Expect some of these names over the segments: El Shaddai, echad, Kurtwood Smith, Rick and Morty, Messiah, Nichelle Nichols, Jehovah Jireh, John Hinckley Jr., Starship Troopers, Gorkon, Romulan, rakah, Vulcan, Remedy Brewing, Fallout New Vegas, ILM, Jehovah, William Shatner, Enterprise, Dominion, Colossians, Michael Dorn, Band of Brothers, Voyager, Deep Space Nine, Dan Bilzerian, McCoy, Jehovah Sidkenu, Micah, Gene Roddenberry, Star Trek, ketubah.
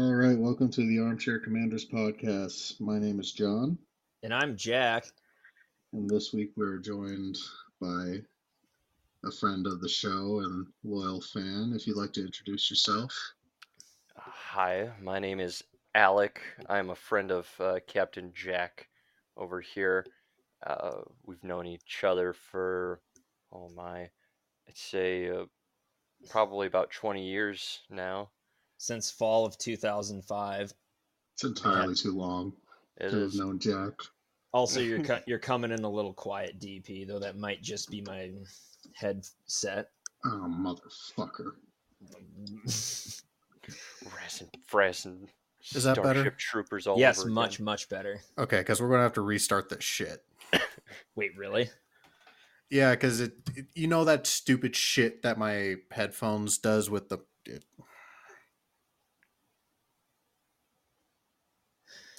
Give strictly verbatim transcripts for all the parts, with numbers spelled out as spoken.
All right, welcome to the Armchair Commanders Podcast. My name is John. And I'm Jack. And this week we're joined by a friend of the show and loyal fan. If you'd like to introduce yourself. Hi, my name is Alec. I'm a friend of uh, Captain Jack over here. Uh, we've known each other for, oh my, I'd say uh, probably about twenty years now. Since fall of two thousand five. It's entirely yeah. too long it to is. have known Jack. Also, you're cu- you're coming in a little quiet, D P, though that might just be my headset. Oh, motherfucker. Rassin', frassin'. Is that Starship better? Starship Troopers all yes, over Yes, much, again. much better. Okay, because we're going to have to restart this shit. Wait, really? Yeah, because it, it, you know that stupid shit that my headphones does with the... It,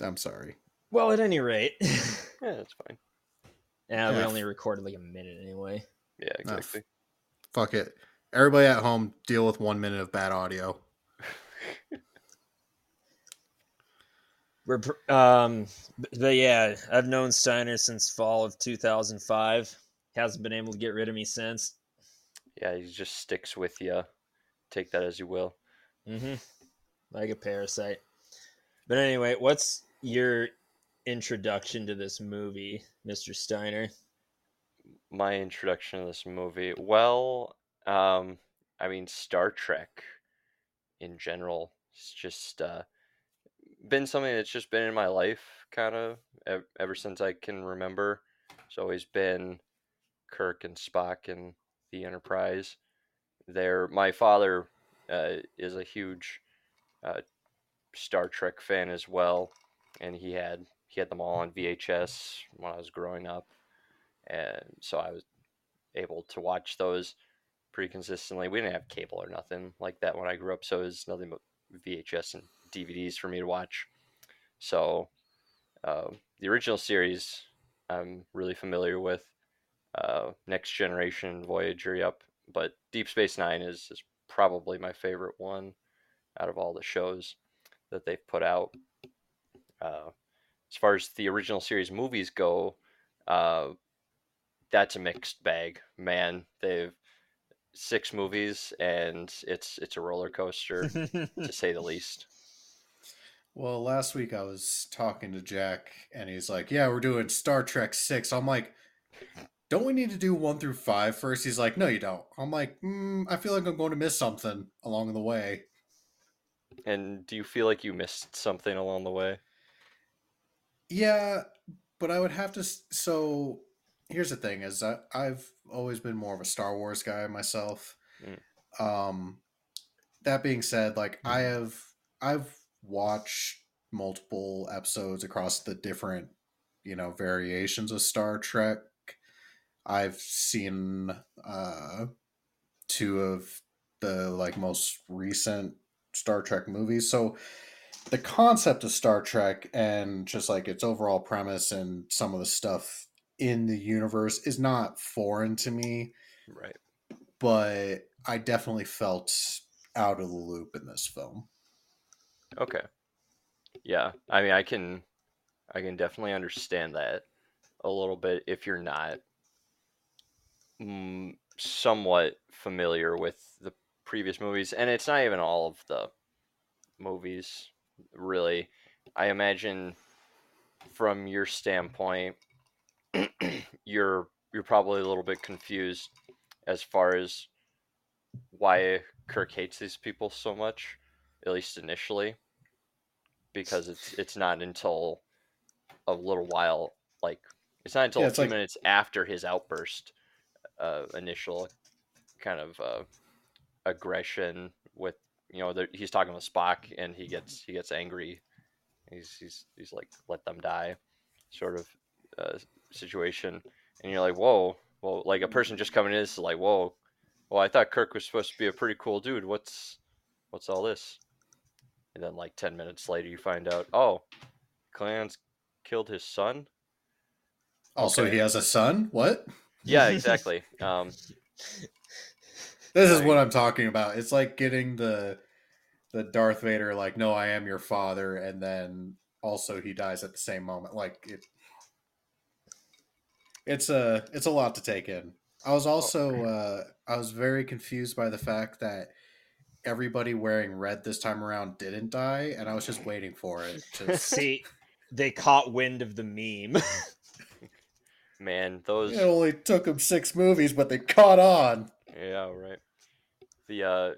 I'm sorry. Well, at any rate. yeah, that's fine. Yeah, yeah, we only recorded like a minute anyway. Yeah, exactly. Oh, fuck it. Everybody at home, deal with one minute of bad audio. We're, um, but yeah, I've known Steiner since fall of two thousand five. Hasn't been able to get rid of me since. Yeah, he just sticks with you. Take that as you will. Mm-hmm. Like a parasite. But anyway, what's your introduction to this movie, Mister Steiner? My introduction to this movie? Well, um, I mean, Star Trek in general. It's just uh, been something that's just been in my life, kind of, ever, ever since I can remember. It's always been Kirk and Spock and the Enterprise. They're, my father uh, is a huge uh, Star Trek fan as well, and he had he had them all on V H S when I was growing up, and so I was able to watch those pretty consistently. We didn't have cable or nothing like that when I grew up, so it was nothing but V H S and D V Ds for me to watch. So uh, the original series I'm really familiar with, uh, Next Generation, Voyager, yep, but Deep Space Nine is, is probably my favorite one out of all the shows that they've put out. Uh, as far as the original series movies go, uh, that's a mixed bag, man. They've six movies, and it's it's a roller coaster to say the least. Well, last week I was talking to Jack, and he's like, "Yeah, we're doing Star Trek six." I'm like, "Don't we need to do one through five first?" He's like, "No, you don't." I'm like, mm, "I feel like I'm going to miss something along the way." And do you feel like you missed something along the way? Yeah, but I would have to... So, here's the thing, is I, I've always been more of a Star Wars guy myself. Mm. Um, that being said, like, mm. I have... I've watched multiple episodes across the different, you know, variations of Star Trek. I've seen uh, two of the, like, most recent Star Trek movies, so the concept of Star Trek and just like its overall premise and some of the stuff in the universe is not foreign to me, right? But I definitely felt out of the loop in this film. Okay. Yeah, I mean, I can I can definitely understand that a little bit if you're not mm, somewhat familiar with the previous movies, and it's not even all of the movies, really. I imagine from your standpoint, you're you're probably a little bit confused as far as why Kirk hates these people so much, at least initially, because it's it's not until a little while, like it's not until yeah, a few like... minutes after his outburst, uh, initial kind of. Uh, aggression with, you know, the, he's talking with Spock and he gets he gets angry. He's he's he's like, let them die, sort of uh, situation. And you're like, whoa, well, like a person just coming in is like, whoa, well, I thought Kirk was supposed to be a pretty cool dude. What's what's all this? And then like ten minutes later, you find out, oh, Klingons killed his son. Also, okay. He has a son. What? Yeah, exactly. um. This is what I'm talking about. It's like getting the the Darth Vader, like, no, I am your father, and then also he dies at the same moment. Like it, it's a it's a lot to take in. I was also oh, uh, I was very confused by the fact that everybody wearing red this time around didn't die, and I was just waiting for it. To... See, they caught wind of the meme. Man, those... It only took them six movies, but they caught on. Yeah, right. The uh,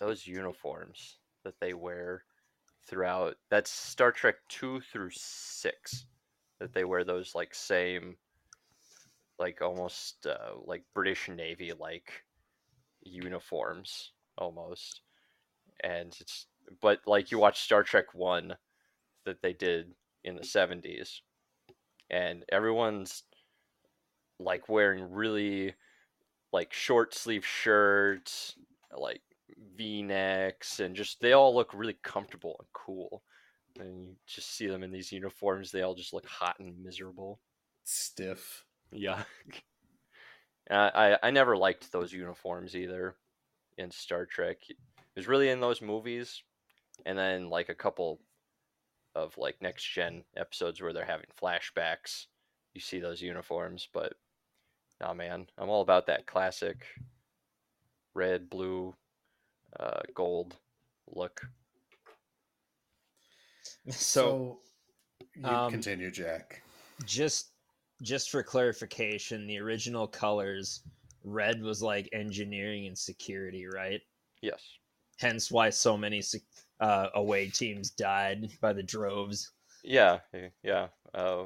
those uniforms that they wear throughout, that's Star Trek two through six, that they wear those like same, like almost uh, like British Navy like uniforms almost, and it's but like you watch Star Trek one that they did in the seventies, and everyone's like wearing really like short sleeve shirts, like V-necks, and just they all look really comfortable and cool, and you just see them in these uniforms, they all just look hot and miserable, stiff. Yeah. I I never liked those uniforms either in Star Trek. It was really in those movies, and then like a couple of like Next Gen episodes where they're having flashbacks, you see those uniforms. But nah, man, I'm all about that classic red, blue, uh, gold look. So, so you um, continue, Jack. Just. Just for clarification, the original colors, red was like engineering and security, right? Yes. Hence why so many uh, away teams died by the droves. Yeah, yeah. Uh,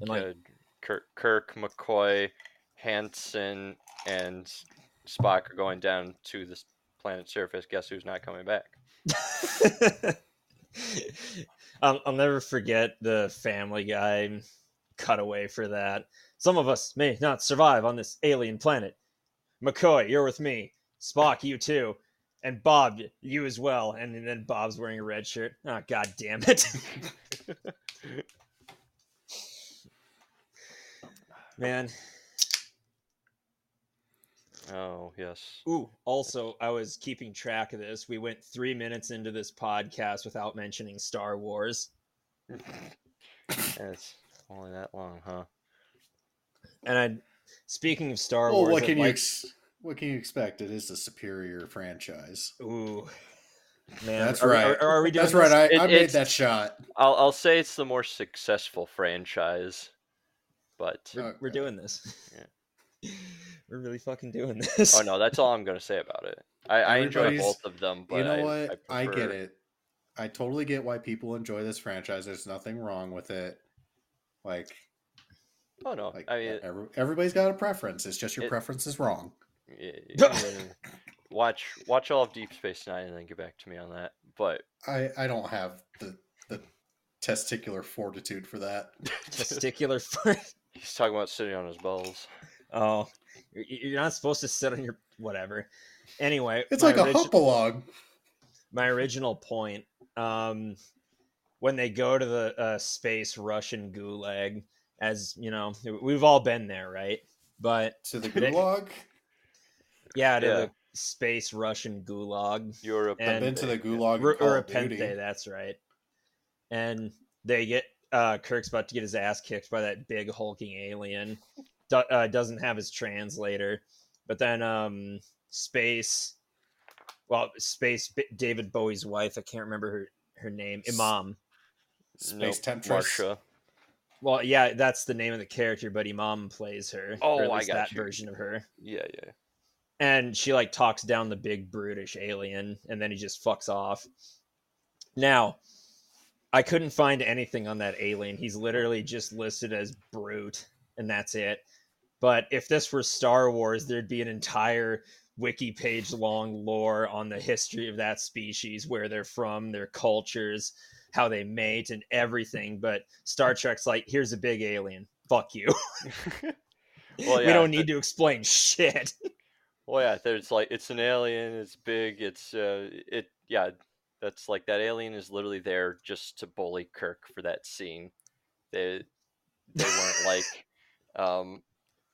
and like, uh, Kirk, Kirk, McCoy, Hansen, and Spock are going down to the planet's surface. Guess who's not coming back? um, I'll never forget the Family Guy cutaway for that. Some of us may not survive on this alien planet. McCoy, you're with me. Spock, you too. And Bob, you as well. And then Bob's wearing a red shirt. Oh, god damn it. Man. Oh, yes. Ooh, also, I was keeping track of this. We went three minutes into this podcast without mentioning Star Wars. Yes. Only that long, huh? And I, speaking of Star well, Wars, what can you like... ex- what can you expect? It is a superior franchise. Ooh, man, that's are, right. Are, are we doing that's this? Right. I, it, I made that shot. I'll I'll say it's the more successful franchise, but okay. We're doing this. Yeah. We're really fucking doing this. Oh no, that's all I'm gonna say about it. I, I enjoy both of them, but you know I, what? I, prefer... I get it. I totally get why people enjoy this franchise. There's nothing wrong with it. Like, oh no! Like, I mean, every, everybody's got a preference. It's just your it, preference is wrong. It, watch, watch all of Deep Space Nine, and then get back to me on that. But I, I don't have the the testicular fortitude for that. Testicular fortitude. He's talking about sitting on his balls. Oh, you're not supposed to sit on your whatever. Anyway, it's like origi- a hump-along. My original point. Um. When they go to the uh, space Russian gulag, as you know, we've all been there, right? But to the gulag, they, yeah, to yeah. the space Russian gulag. Europe, I've been to the gulag, or, or a Pente, that's right. And they get uh, Kirk's about to get his ass kicked by that big hulking alien. Do, uh, doesn't have his translator, but then um, space, well, space David Bowie's wife. I can't remember her her name. Imam. Space nope, Temptress. Marsha. Well, yeah, that's the name of the character, but Imam plays her. Oh, or at least I got that you. version of her. Yeah, yeah. And she like talks down the big brutish alien, and then he just fucks off. Now, I couldn't find anything on that alien. He's literally just listed as brute, and that's it. But if this were Star Wars, there'd be an entire wiki page long lore on the history of that species, where they're from, their cultures, how they mate, and everything. But Star Trek's like, here's a big alien. Fuck you. Well, yeah, we don't need the... to explain shit. Well, yeah, there's like, it's an alien. It's big. It's uh, it. Yeah, that's like that alien is literally there just to bully Kirk for that scene. They they weren't like, um,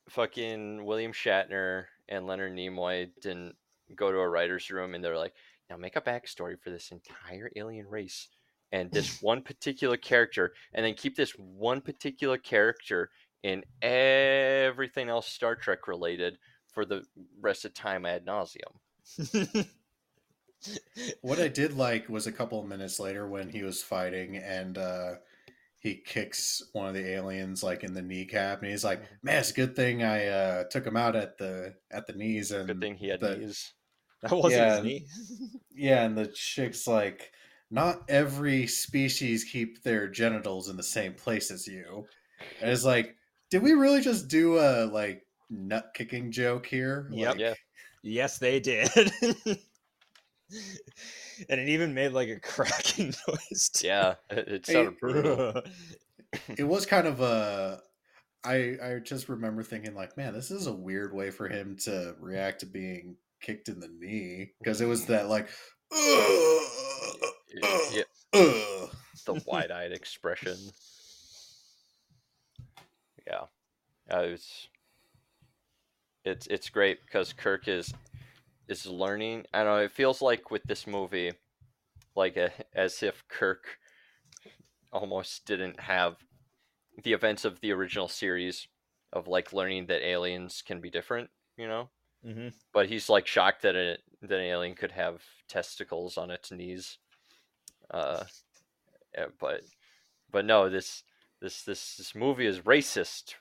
fucking William Shatner and Leonard Nimoy didn't go to a writer's room and they're like, Now make a backstory for this entire alien race and this one particular character, and then keep this one particular character in everything else Star Trek related for the rest of time ad nauseum. What I did like was a couple of minutes later when he was fighting and uh, he kicks one of the aliens like in the kneecap, and he's like, "Man, it's a good thing I uh, took him out at the at the knees." And good thing he had the, knees. That wasn't yeah, his knee. Yeah, and the chick's like, "Not every species keep their genitals in the same place as you." And it's like, did we really just do a like nut kicking joke here? Yep. Like... Yeah. Yes, they did. And it even made like a cracking noise too. Yeah, it sounded brutal. It was kind of a I I just remember thinking like, man, this is a weird way for him to react to being kicked in the knee, because it was that like uh, yeah. uh, the wide-eyed expression. Yeah, uh, it's it's it's great because Kirk is is learning. I don't know. It feels like with this movie, like a, as if Kirk almost didn't have the events of the original series of like learning that aliens can be different, you know. Mm-hmm. But he's like shocked that it that an alien could have testicles on its knees. Uh, but but no, this this this this movie is racist.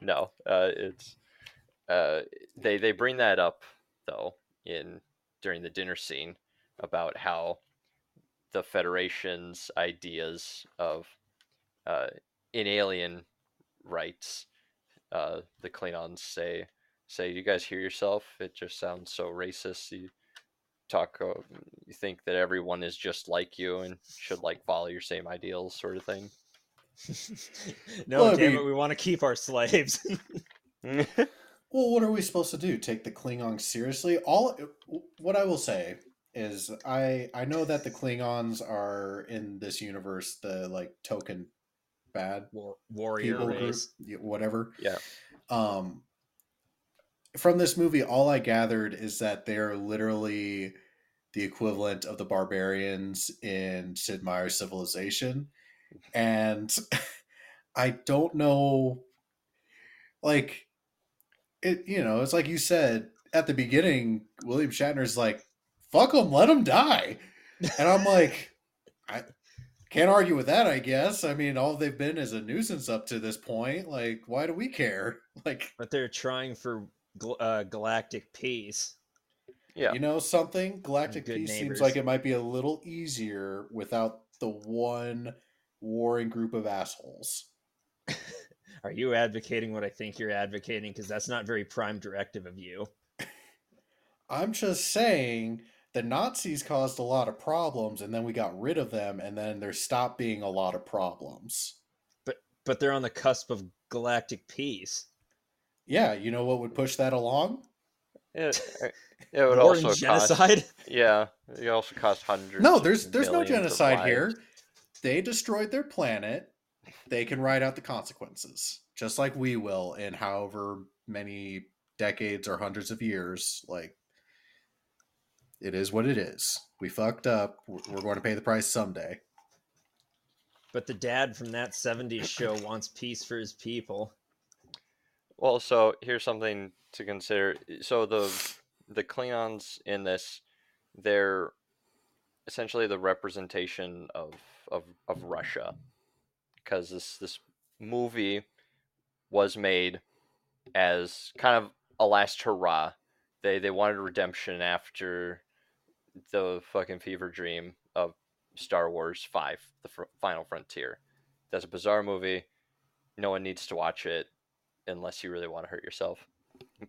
No, uh, it's. Uh, they they bring that up though in during the dinner scene about how the Federation's ideas of uh, in alien rights, uh, the Klingons say say you guys hear yourself? It just sounds so racist. You talk, uh, you think that everyone is just like you and should like follow your same ideals, sort of thing. No, well, damn we... it, we want to keep our slaves. Well, what are we supposed to do? Take the Klingons seriously? All what I will say is I I know that the Klingons are in this universe the like token bad War, warrior people race. Group, whatever. Yeah. Um from this movie, all I gathered is that they're literally the equivalent of the barbarians in Sid Meier's Civilization. And I don't know, like It you know, it's like you said at the beginning, William Shatner's like, fuck them, let them die. And I'm like, I can't argue with that, I guess. I mean, all they've been is a nuisance up to this point. Like, why do we care? Like, but they're trying for uh, galactic peace. Yeah. You know something? Galactic peace neighbors. Seems like it might be a little easier without the one warring group of assholes. Are you advocating what I think you're advocating? Because that's not very prime directive of you. I'm just saying the Nazis caused a lot of problems, and then we got rid of them, and then there stopped being a lot of problems. But but they're on the cusp of galactic peace. Yeah, you know what would push that along? It, it would also cause genocide. Yeah, it also cost hundreds. No, there's there's no genocide here. They destroyed their planet. They can ride out the consequences, just like we will in however many decades or hundreds of years. Like, it is what it is. We fucked up. We're going to pay the price someday. But the dad from that seventies show wants peace for his people. Well, so here's something to consider. So the the Klingons in this, they're essentially the representation of of, of Russia. Because this this movie was made as kind of a last hurrah. They they wanted redemption after the fucking fever dream of Star Wars five, The Fr- Final Frontier. That's a bizarre movie. No one needs to watch it unless you really want to hurt yourself.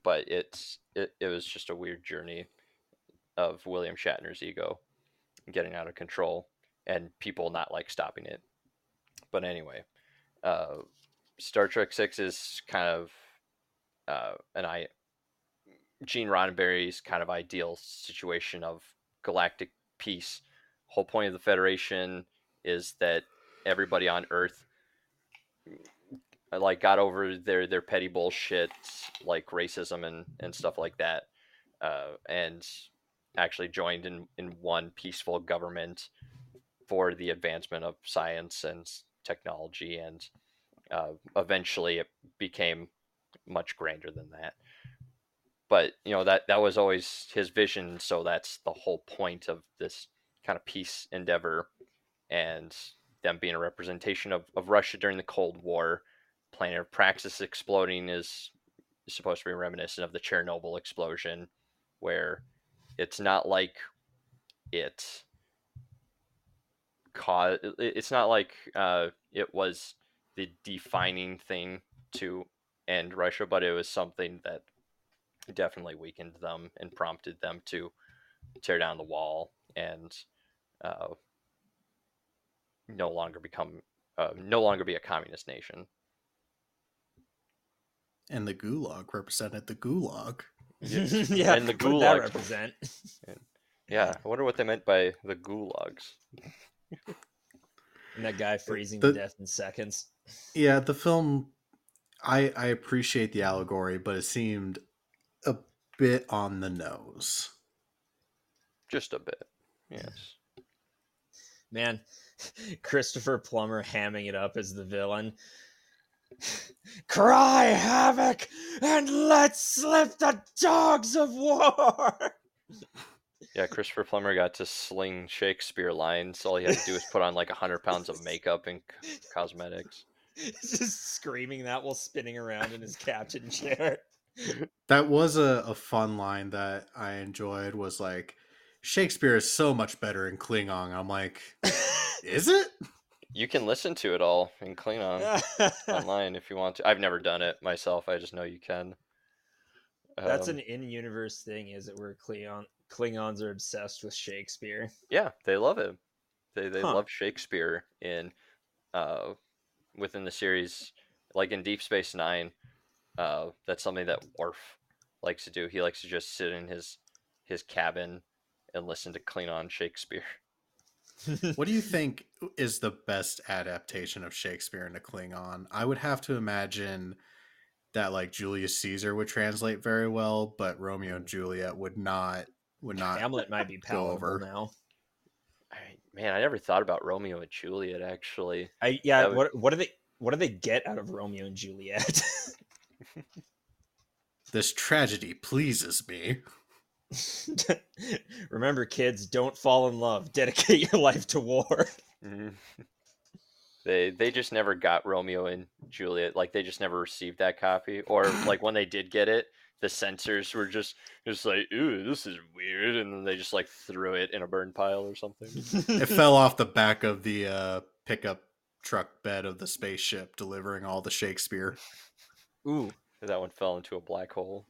But it's it, it was just a weird journey of William Shatner's ego getting out of control and people not like stopping it. But anyway, uh, Star Trek six is kind of uh, an I Gene Roddenberry's kind of ideal situation of galactic peace. Whole point of the Federation is that everybody on Earth like got over their, their petty bullshit like racism and, and stuff like that, uh, and actually joined in, in one peaceful government for the advancement of science and technology. And uh, eventually it became much grander than that. But, you know, that, that was always his vision. So that's the whole point of this kind of peace endeavor, and them being a representation of, of Russia during the Cold War. Planet of Praxis exploding is supposed to be reminiscent of the Chernobyl explosion, where it's not like it caused, it's not like uh, it was the defining thing to end Russia, but it was something that definitely weakened them and prompted them to tear down the wall and uh, no longer become uh, no longer be a communist nation. And the Gulag represented the Gulag. Yes. Yeah, and the Gulag represent. Yeah, I wonder what they meant by the Gulags. And that guy freezing the, to death in seconds. Yeah, the film. I I appreciate the allegory, but it seemed bit on the nose, just a bit. Yes, man. Christopher Plummer hamming it up as the villain. Cry havoc and let slip the dogs of war. Yeah, Christopher Plummer got to sling Shakespeare lines. All he had to do was put on like one hundred pounds of makeup and cosmetics. Just screaming that while spinning around in his captain chair. That was a, a fun line that I enjoyed, was like, Shakespeare is so much better in Klingon. I'm like, is it? You can listen to it all in Klingon online if you want to. I've never done it myself. I just know you can. That's um, an in-universe thing, is it, where Klingon, Klingons are obsessed with Shakespeare. Yeah, they love it. They they huh. love Shakespeare in uh, within the series, like in Deep Space Nine. Uh, that's something that Worf likes to do. He likes to just sit in his his cabin and listen to Klingon Shakespeare. What do you think is the best adaptation of Shakespeare into Klingon? I would have to imagine that like Julius Caesar would translate very well, but Romeo and Juliet would not. Would not. Hamlet might be palatable now. I, man, I never thought about Romeo and Juliet. Actually, I yeah. Would... What what do they what do they get out of Romeo and Juliet? This tragedy pleases me. Remember, kids, don't fall in love. Dedicate your life to war. Mm-hmm. They they just never got Romeo and Juliet. Like, they just never received that copy. Or, like, when they did get it, the censors were just, just like, ooh, this is weird. And then they just, like, threw it in a burn pile or something. It fell off the back of the uh, pickup truck bed of the spaceship, delivering all the Shakespeare. Ooh, that one fell into a black hole.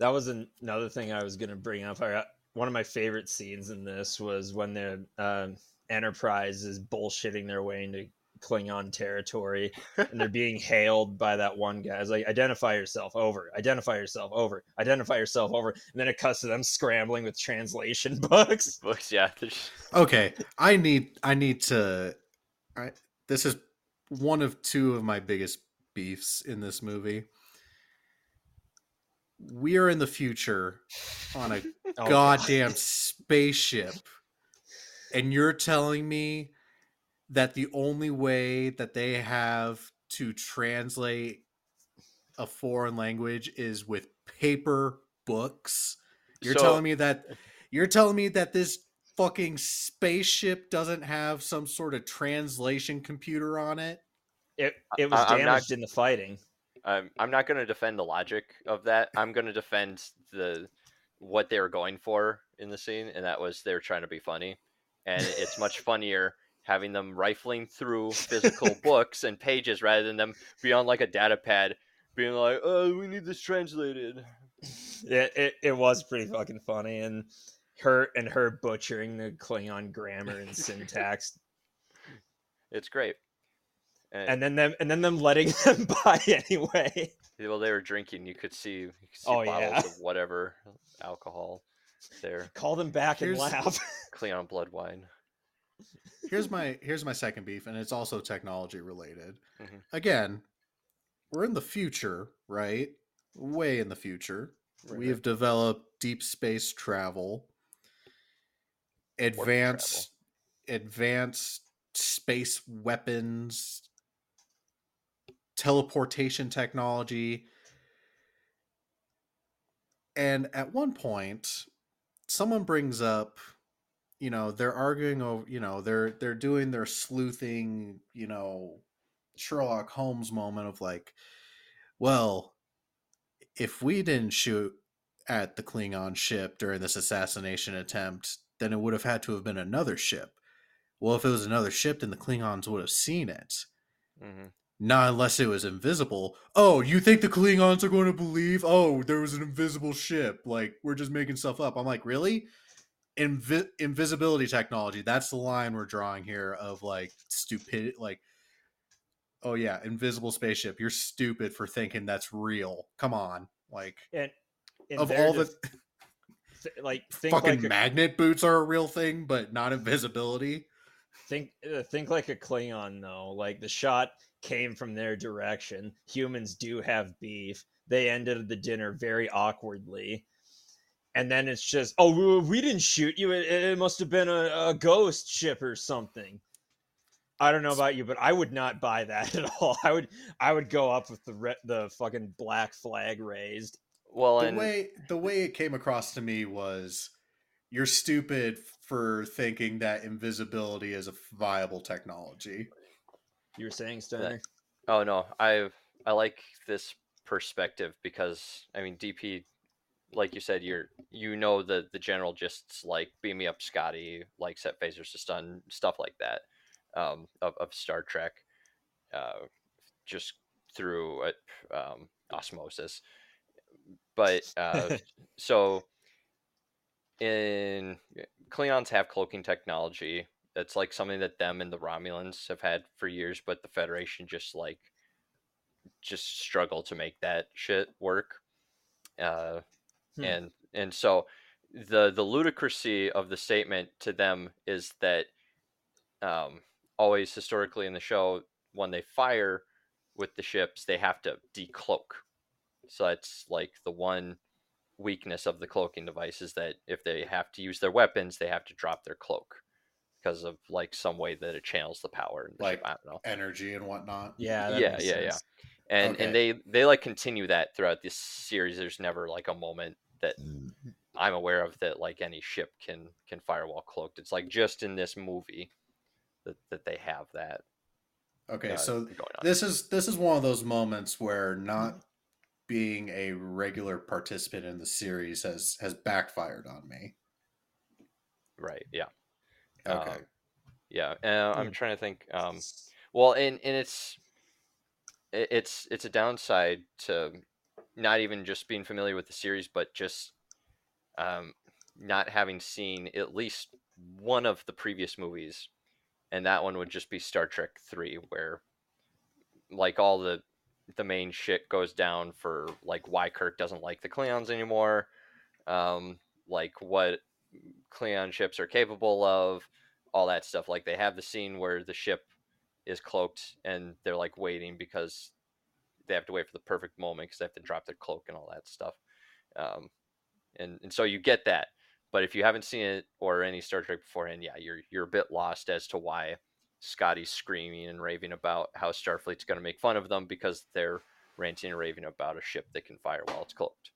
That was an- another thing I was going to bring up. I got, one of my favorite scenes in this was when the uh, Enterprise is bullshitting their way into Klingon territory, and they're being hailed by that one guy. I was like, identify yourself, over, identify yourself, over, identify yourself, over. And then it cuts to them scrambling with translation books. Books, yeah. Okay, I need, I need to... I, this is one of two of my biggest beefs in this movie. We're in the future on a oh, goddamn God. spaceship, and you're telling me that the only way that they have to translate a foreign language is with paper books? You're so... telling me that you're telling me that this fucking spaceship doesn't have some sort of translation computer on it? It it was damaged not, in the fighting. I'm I'm not going to defend the logic of that. I'm going to defend the what they were going for in the scene, and that was they're trying to be funny, and it's much funnier having them rifling through physical books and pages rather than them be on like a data pad, being like, "Oh, we need this translated." Yeah, it it was pretty fucking funny, and her and her butchering the Klingon grammar and syntax. It's great. And, and then them, and then them letting them buy anyway. Well, they were drinking. You could see, you could see oh, bottles yeah. of whatever alcohol there. Call them back here's, and laugh. Klingon blood wine. Here's my here's my second beef, and it's also technology related. Mm-hmm. Again, we're in the future, right? Way in the future. Right. We have developed deep space travel, advanced travel. advanced space weapons, teleportation technology. And at one point, someone brings up, you know, they're arguing over, you know, they're they're doing their sleuthing, you know, Sherlock Holmes moment of like, well, if we didn't shoot at the Klingon ship during this assassination attempt, then it would have had to have been another ship. Well, if it was another ship, then the Klingons would have seen it. Mm-hmm. Not unless it was invisible. Oh, you think the Klingons are going to believe, oh, there was an invisible ship. Like, we're just making stuff up. I'm like, really? Invi- invisibility technology. That's the line we're drawing here of, like, stupid, like, oh, yeah, invisible spaceship. You're stupid for thinking that's real. Come on. Like, and, and of all just, the... th- like, think fucking like magnet a... boots are a real thing, but not invisibility. Think, uh, think like a Klingon, though. Like, the shot came from their direction. Humans do have beef. They ended the dinner very awkwardly. And then it's just, oh, we didn't shoot you. It, it must have been a, a ghost ship or something. I don't know about you, but I would not buy that at all. I would I would go up with the re- the fucking black flag raised. Well, the and... way the way it came across to me was, you're stupid for thinking that invisibility is a viable technology. You were saying, Steiner? Oh, no. I I like this perspective because, I mean, D P, like you said, you're you know the, the general gists like beam me up, Scotty, like set phasers to stun, stuff like that um, of, of Star Trek uh, just through uh, um, osmosis. But uh, so in Klingons have cloaking technology. That's like something that them and the Romulans have had for years, but the Federation just like just struggle to make that shit work. Uh, hmm. And and so the the ludicrousy of the statement to them is that um, always historically in the show, when they fire with the ships, they have to decloak. So that's like the one weakness of the cloaking device is that if they have to use their weapons, they have to drop their cloak. Because of like some way that it channels the power, and like I don't know. Energy and whatnot. Yeah, that yeah, makes yeah, sense. yeah. And okay. and they they like continue that throughout this series. There's never like a moment that I'm aware of that like any ship can can firewall cloaked. It's like just in this movie that, that they have that. Okay, uh, so this is this is one of those moments where not being a regular participant in the series has has backfired on me. Right. Yeah. Okay. Um, yeah, and I'm trying to think. Um, well, and and it's it's it's a downside to not even just being familiar with the series, but just um, not having seen at least one of the previous movies, and that one would just be Star Trek three, where like all the the main shit goes down for like why Kirk doesn't like the Klingons anymore, um, like what Klingon ships are capable of, all that stuff. Like they have the scene where the ship is cloaked and they're like waiting because they have to wait for the perfect moment because they have to drop their cloak and all that stuff. Um, and, and so you get that, but if you haven't seen it or any Star Trek beforehand, yeah, you're, you're a bit lost as to why Scotty's screaming and raving about how Starfleet's going to make fun of them because they're ranting and raving about a ship that can fire while it's cloaked.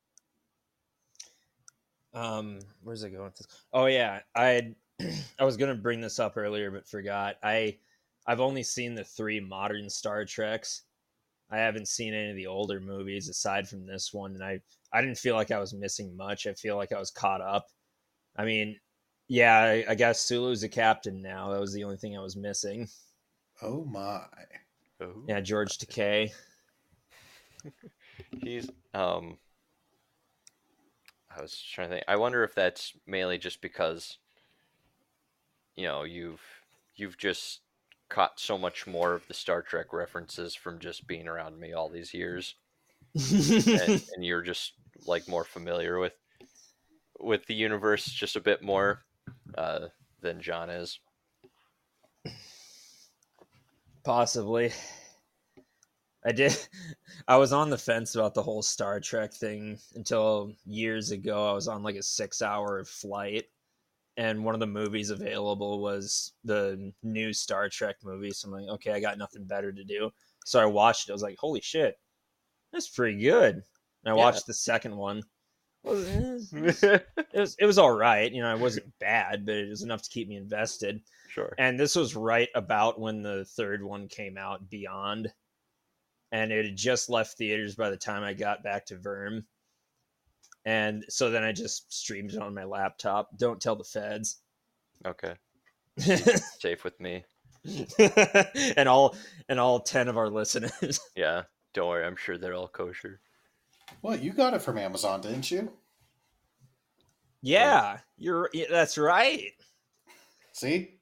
Um, where's it going? Oh yeah. I, I was going to bring this up earlier, but forgot. I, I've only seen the three modern Star Treks. I haven't seen any of the older movies aside from this one. And I, I didn't feel like I was missing much. I feel like I was caught up. I mean, yeah, I, I guess Sulu's a captain now. That was the only thing I was missing. Oh my. Oh. Yeah. George Takei. He's, um, I was trying to think. I wonder if that's mainly just because, you know, you've you've just caught so much more of the Star Trek references from just being around me all these years, and, and you're just like more familiar with with the universe just a bit more uh, than John is. Possibly. I did. I was on the fence about the whole Star Trek thing until years ago. I was on like a six hour flight, and one of the movies available was the new Star Trek movie. So I'm like, okay, I got nothing better to do. So I watched it. I was like, holy shit, that's pretty good. And I yeah. watched the second one. It was, it was all right. You know, it wasn't bad, but it was enough to keep me invested. Sure. And this was right about when the third one came out, Beyond. And it had just left theaters by the time I got back to Verm. And so then I just streamed it on my laptop. Don't tell the feds. Okay. Safe with me. and all and all ten of our listeners. Yeah. Don't worry. I'm sure they're all kosher. Well, you got it from Amazon, didn't you? Yeah, you're. That's right. See?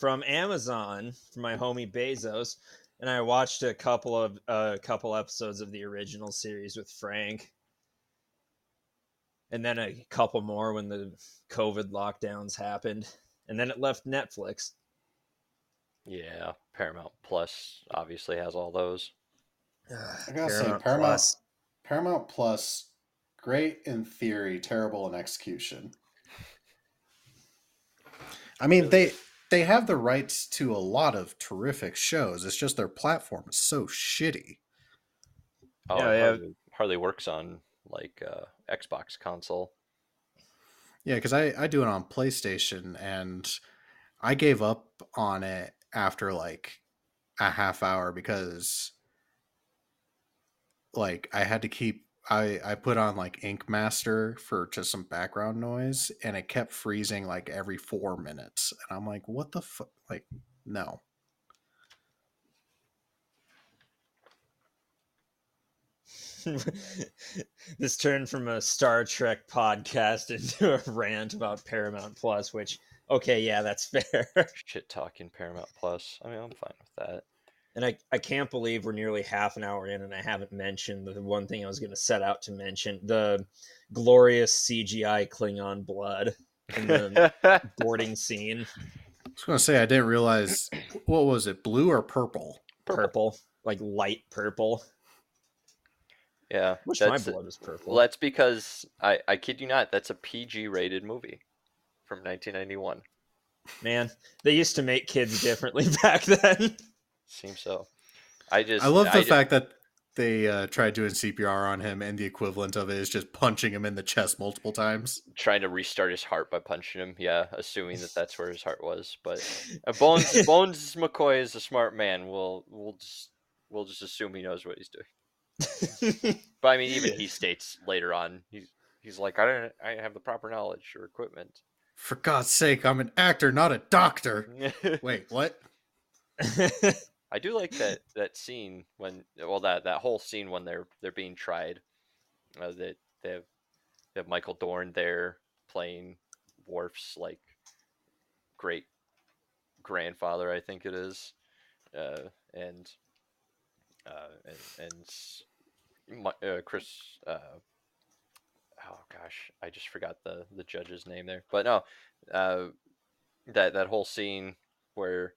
From Amazon, from my homie Bezos, and I watched a couple of a uh, couple episodes of the original series with Frank, and then a couple more when the COVID lockdowns happened, and then it left Netflix. Yeah, Paramount Plus obviously has all those. I gotta say, Paramount Paramount Plus, great in theory, terrible in execution. I mean, they they have the rights to a lot of terrific shows. It's just their platform is so shitty. Oh, yeah, it hardly, hardly works on like uh, Xbox console. Yeah, because I I do it on PlayStation, and I gave up on it after like a half hour because. Like I had to keep, I, I put on like Ink Master for just some background noise, and it kept freezing like every four minutes. And I'm like, what the fuck? Like, no. This turned from a Star Trek podcast into a rant about Paramount Plus, which, okay, yeah, that's fair. Shit talking Paramount Plus. I mean, I'm fine with that. And I, I can't believe we're nearly half an hour in and I haven't mentioned the one thing I was going to set out to mention, the glorious C G I Klingon blood in the boarding scene. I was going to say, I didn't realize, what was it, blue or purple? Purple, purple like light purple. Yeah. I wish my blood was purple. Well, that's because, I, I kid you not, that's a P G rated movie from nineteen ninety-one. Man, they used to make kids differently back then. Seems so. I just I love the I fact just, that they uh, tried doing C P R on him, and the equivalent of it is just punching him in the chest multiple times, trying to restart his heart by punching him. Yeah, assuming that that's where his heart was. But uh, Bones Bones McCoy is a smart man. We'll we'll just we'll just assume he knows what he's doing. But I mean, even he states later on, he's he's like, I don't I have the proper knowledge or equipment. For God's sake, I'm an actor, not a doctor. Wait, what? I do like that, that scene when, well, that, that whole scene when they're they're being tried. Uh, that they have, they have Michael Dorn there playing Worf's like great grandfather, I think it is, uh, and, uh, and and uh, Chris. Uh, oh gosh, I just forgot the, the judge's name there. But no, uh, that that whole scene where.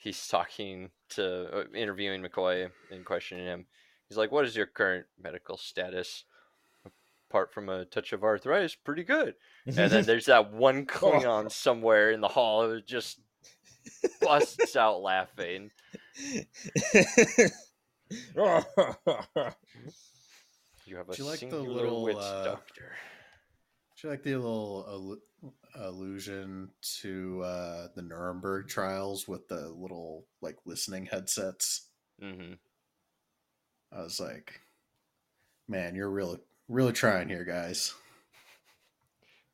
He's talking to, uh, interviewing McCoy and questioning him. He's like, what is your current medical status? Apart from a touch of arthritis, pretty good. And then there's that one Klingon somewhere in the hall who just busts out laughing. You have a you like singular little, wits, uh, doctor. Do you like the little al- allusion to uh, the Nuremberg trials with the little like listening headsets? Mm-hmm. I was like, man, you're really, really trying here, guys.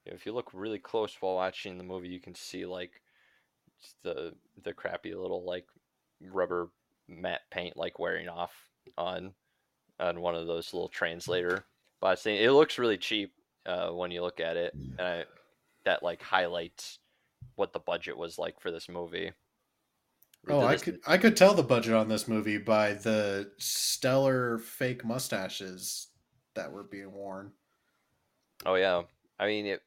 If you look really close while watching the movie, you can see like the the crappy little like rubber matte paint like wearing off on on one of those little translator bots. It looks really cheap. Uh, when you look at it, and I, that like highlights what the budget was like for this movie. Oh, this... I could I could tell the budget on this movie by the stellar fake mustaches that were being worn. Oh yeah, I mean it.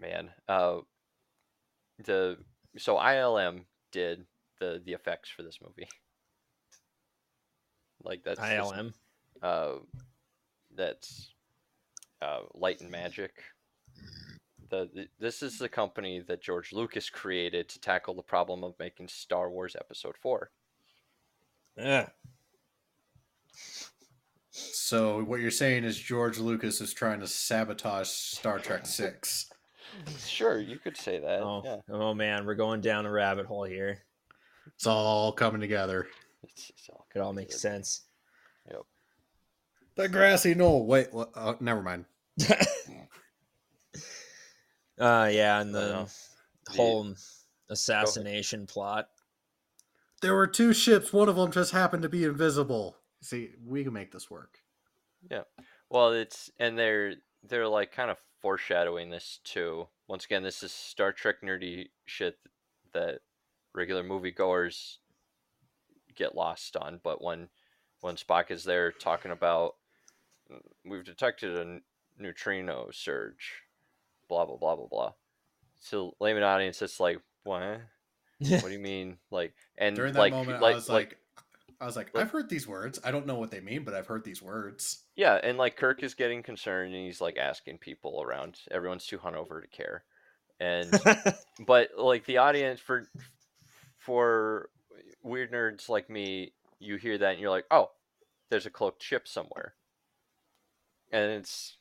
Man, uh, the so I L M did the the effects for this movie. Like that's I L M. Just, uh, that's uh, Light and Magic. The, the this is the company that George Lucas created to tackle the problem of making Star Wars Episode Four. Yeah. So what you're saying is George Lucas is trying to sabotage Star Trek Six. Sure, you could say that. Oh, yeah. Oh man, we're going down a rabbit hole here. It's all coming together. It's, it's all coming it all makes together. sense. Yep. The grassy knoll. Wait, uh, never mind. uh, yeah, and the whole the, assassination plot. There were two ships. One of them just happened to be invisible. See, we can make this work. Yeah. Well, it's and they're they're like kind of foreshadowing this too. Once again, this is Star Trek nerdy shit that regular moviegoers get lost on. But when when Spock is there talking about, we've detected a neutrino surge, blah blah blah blah blah. So layman audience, it's like, what? What do you mean? Like, and during that like, moment, like, I was like, like, I was like, I've heard these words. I don't know what they mean, but I've heard these words. Yeah, and like Kirk is getting concerned, and he's like asking people around. Everyone's too hungover to care, and but like the audience for. For weird nerds like me, you hear that and you're like, oh, there's a cloaked ship somewhere. And it's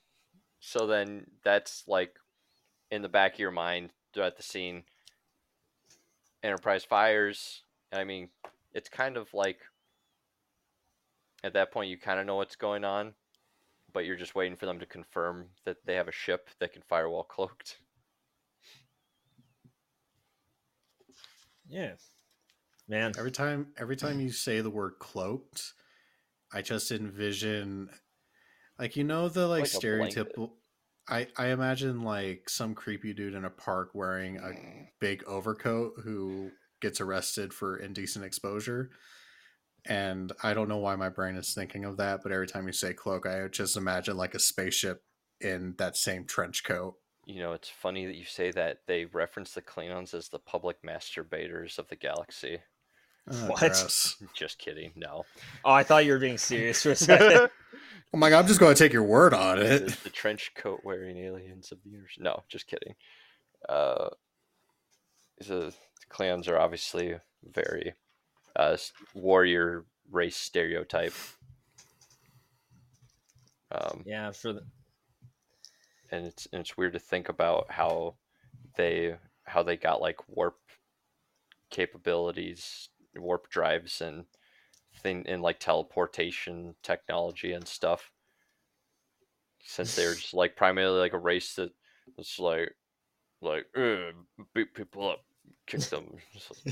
so then that's like in the back of your mind throughout the scene. Enterprise fires. I mean, it's kind of like at that point you kind of know what's going on, but you're just waiting for them to confirm that they have a ship that can fire while cloaked. Yeah. Man, every time every time you say the word cloaked, I just envision like, you know, the like, like stereotypical I, I imagine like some creepy dude in a park wearing a big overcoat who gets arrested for indecent exposure. And I don't know why my brain is thinking of that, but every time you say cloak, I just imagine like a spaceship in that same trench coat. You know, it's funny that you say that. They reference the Klingons as the public masturbators of the galaxy. Oh, what? Gross. Just kidding. No. Oh, I thought you were being serious for a second. Oh my god, I'm just going to take your word on it. It's the trench coat wearing aliens of the universe. No, just kidding. Uh, so the Klingons are obviously very uh, warrior race stereotype. Um, yeah, for the. And it's and it's weird to think about how they how they got like warp capabilities, warp drives, and thing and like teleportation technology and stuff. Since they were just like primarily like a race that was like like beat people up, kick them.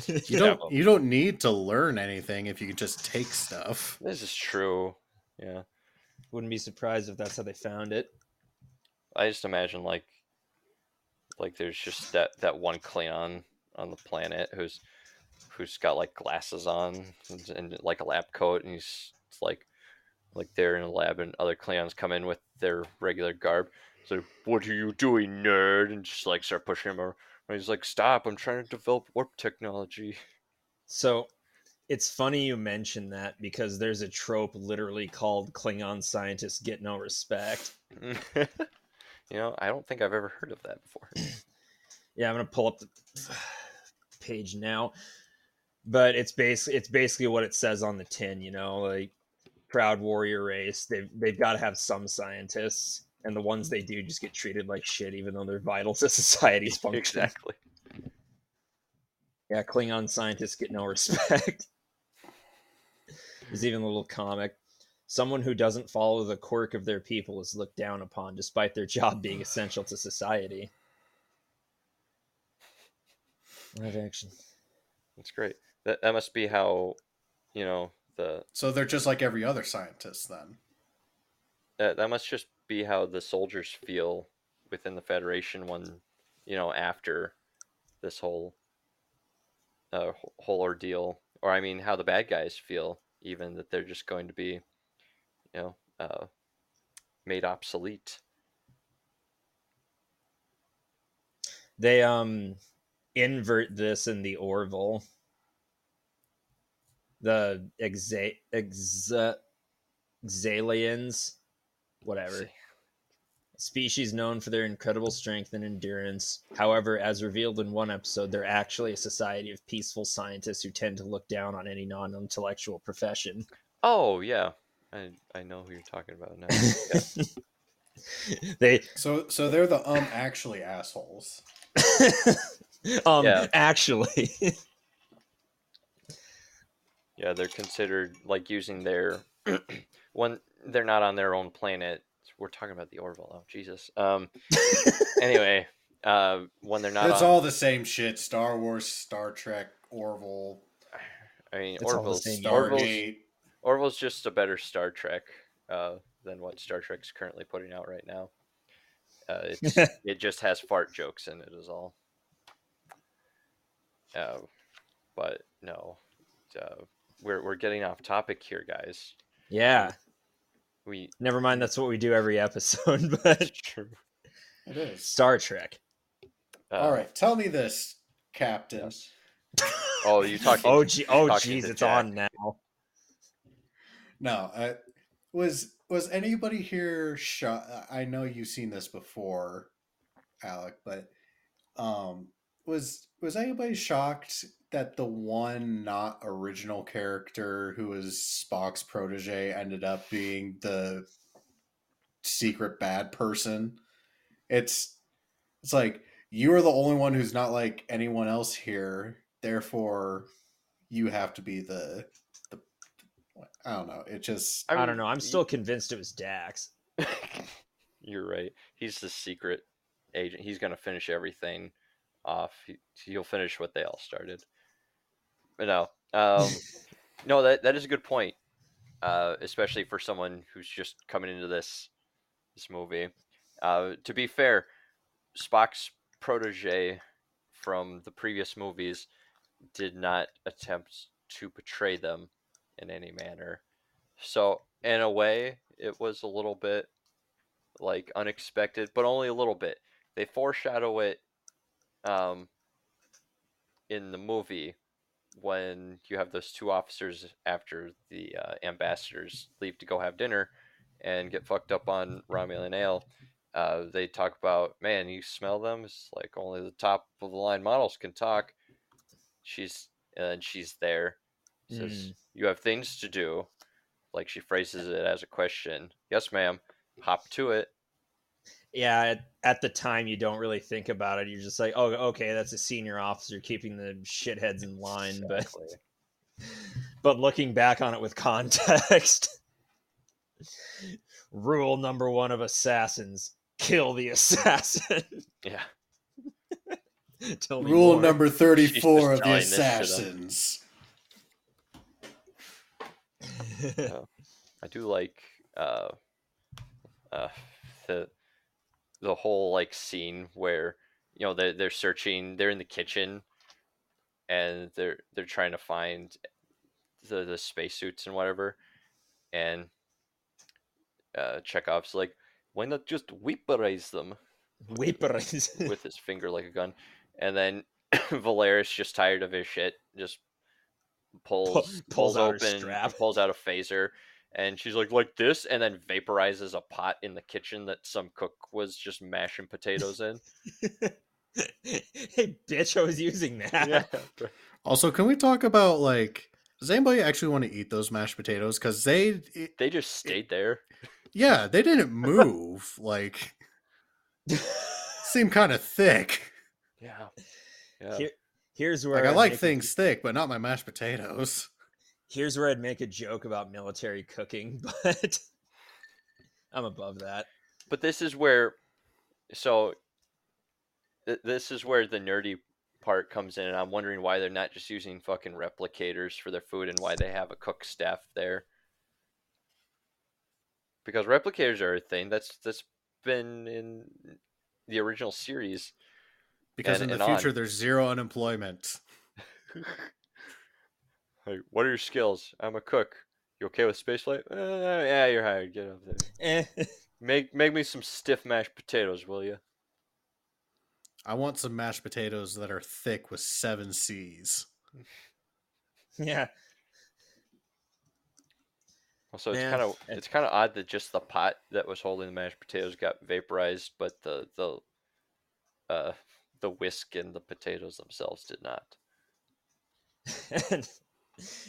you don't them. you don't need to learn anything if you can just take stuff. This is true. Yeah, wouldn't be surprised if that's how they found it. I just imagine like, like there's just that, that one Klingon on the planet who's, who's got like glasses on and, and like a lab coat, and he's like, like they're in a lab, and other Klingons come in with their regular garb. So like, what are you doing, nerd? And just like start pushing him over. And he's like, stop! I'm trying to develop warp technology. So, it's funny you mention that because there's a trope literally called Klingon scientists get no respect. You know, I don't think I've ever heard of that before. Yeah, I'm gonna pull up the page now, but it's basically it's basically what it says on the tin. You know, like proud warrior race. They've they've got to have some scientists, and the ones they do just get treated like shit, even though they're vital to society's function. Exactly. Yeah, Klingon scientists get no respect. There's even a little comic. Someone who doesn't follow the quirk of their people is looked down upon, despite their job being essential to society. Live action. That's great. That, that must be how, you know, the... So they're just like every other scientist, then? That, that must just be how the soldiers feel within the Federation when, you know, after this whole, uh, whole ordeal. Or, I mean, how the bad guys feel, even, that they're just going to be... You know, uh, made obsolete. They um invert this in the Orville. the exa- exa- Xalians, whatever. Species known for their incredible strength and endurance. However, as revealed in one episode, they're actually a society of peaceful scientists who tend to look down on any non-intellectual profession. Oh, yeah. I I know who you're talking about now. Yeah. They so so they're the um actually assholes. um yeah. actually. Yeah, they're considered like using their when they're not on their own planet. We're talking about the Orville. Oh Jesus. Um anyway, uh when they're not It's on, all the same shit. Star Wars, Star Trek, Orville. I mean, it's Orville's Stargate. Orville's just a better Star Trek uh, than what Star Trek's currently putting out right now. Uh, it's, it just has fart jokes in it is all. Uh, but no, uh, we're we're getting off topic here, guys. Yeah. We never mind. That's what we do every episode. But true. It is Star Trek. Uh, all right, tell me this, Captain. Yes. Oh, you talking? Oh, gee, oh, jeez, it's Jack. On now. No, uh, was was anybody here shocked? I know you've seen this before, Alec, but um, was was anybody shocked that the one not original character who was Spock's protege ended up being the secret bad person? It's it's like you are the only one who's not like anyone else here, therefore you have to be the. I don't know. It just I, mean, I don't know. I'm still convinced it was Dax. You're right. He's the secret agent. He's going to finish everything off. He, he'll finish what they all started. But no, um, no, that that is a good point, uh, especially for someone who's just coming into this this movie. Uh, to be fair, Spock's protege from the previous movies did not attempt to portray them in any manner, so in a way it was a little bit like unexpected, but only a little bit. They foreshadow it um in the movie when you have those two officers after the uh, ambassadors leave to go have dinner and get fucked up on Romulan ale. Uh they talk about, man, you smell them, it's like only the top of the line models can talk. She's and she's there. Says, mm. You have things to do. Like, she phrases it as a question. Yes, ma'am. Hop to it. Yeah, at, at the time, you don't really think about it. You're just like, oh, okay, that's a senior officer keeping the shitheads in line. Exactly. But, but looking back on it with context, rule number one of assassins, kill the assassin. Yeah. Tell me rule more. Number thirty-four of the assassins. uh, I do like uh, uh, the the whole like scene where, you know, they're, they're searching, they're in the kitchen and they're they're trying to find the, the spacesuits and whatever, and uh, Chekhov's like, why not just vaporize them? Vaporize with his finger like a gun, and then Valeris, just tired of his shit, just Pulls, pulls pulls out open, strap. Pulls out a phaser, and she's like, like this, and then vaporizes a pot in the kitchen that some cook was just mashing potatoes in. Hey, bitch, I was using that. Yeah. Also, can we talk about, like, does anybody actually want to eat those mashed potatoes? Because they... It, they just stayed it, there. Yeah, they didn't move. Like, seemed kind of thick. Yeah. Yeah. Here- Here's where like, I like things a... thick, but not my mashed potatoes. Here's where I'd make a joke about military cooking, but I'm above that. But this is where, so th- this is where the nerdy part comes in, and I'm wondering why they're not just using fucking replicators for their food and why they have a cook staff there. Because replicators are a thing that's that's been in the original series. Because and, in the future, on. There's zero unemployment. Hey, what are your skills? I'm a cook. You okay with spaceflight? Uh, yeah, you're hired. Get up there. Eh. Make make me some stiff mashed potatoes, will you? I want some mashed potatoes that are thick with seven C's. Yeah. So it's kind of it's kind of odd that just the pot that was holding the mashed potatoes got vaporized, but the the uh, the whisk and the potatoes themselves did not. and,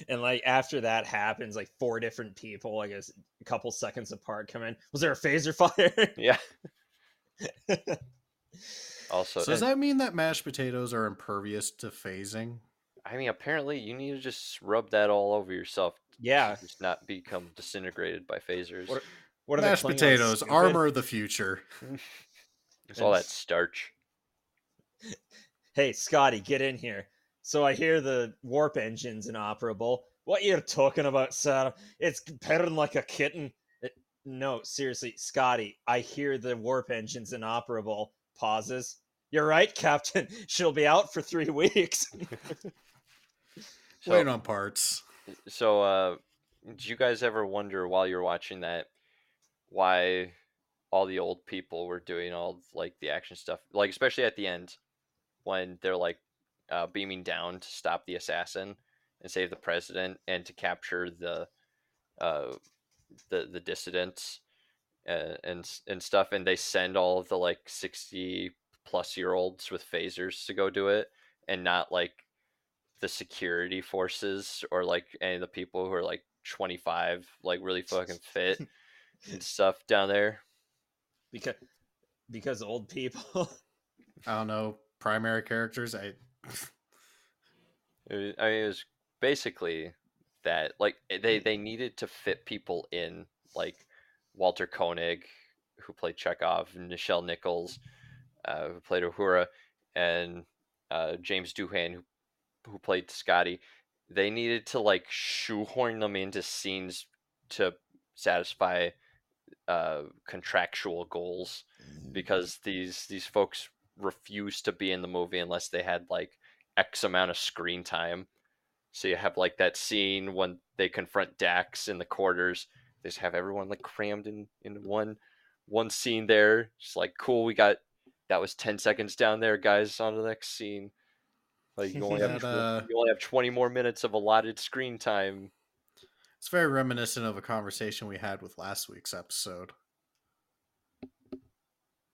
and like after that happens, like four different people, I guess, a couple seconds apart, come in. Was there a phaser fire? Yeah. Also, so does that mean that mashed potatoes are impervious to phasing? I mean, apparently you need to just rub that all over yourself. Yeah. Just not become disintegrated by phasers. What, what are mashed the potatoes? Stupid? Armor of the future. It's all that starch. Hey, Scotty, get in here. So I hear the warp engine's inoperable. What you're talking about, sir? It's purring like a kitten. It, no, seriously, Scotty, I hear the warp engine's inoperable. Pauses. You're right, Captain. She'll be out for three weeks. So, wait on parts. So, uh, did you guys ever wonder while you're watching that why all the old people were doing all like the action stuff, like especially at the end when they're like uh, beaming down to stop the assassin and save the president and to capture the uh, the the dissidents and, and and stuff, and they send all of the like sixty plus year olds with phasers to go do it, and not like the security forces or like any of the people who are like twenty-five, like really fucking fit and stuff down there. Because because old people. I don't know, primary characters. I. It was, I mean, it was basically that. Like they they needed to fit people in, like Walter Koenig, who played Chekhov, and Nichelle Nichols, uh, who played Uhura, and uh, James Doohan, who who played Scotty. They needed to like shoehorn them into scenes to satisfy uh, contractual goals, because these these folks refused to be in the movie unless they had like X amount of screen time. So you have like that scene when they confront Dax in the quarters. They just have everyone like crammed in, in one one scene there. Just like, cool, we got that was ten seconds down there, guys, on the next scene. Like you only, that, have, uh, you only have twenty more minutes of allotted screen time. It's very reminiscent of a conversation we had with last week's episode.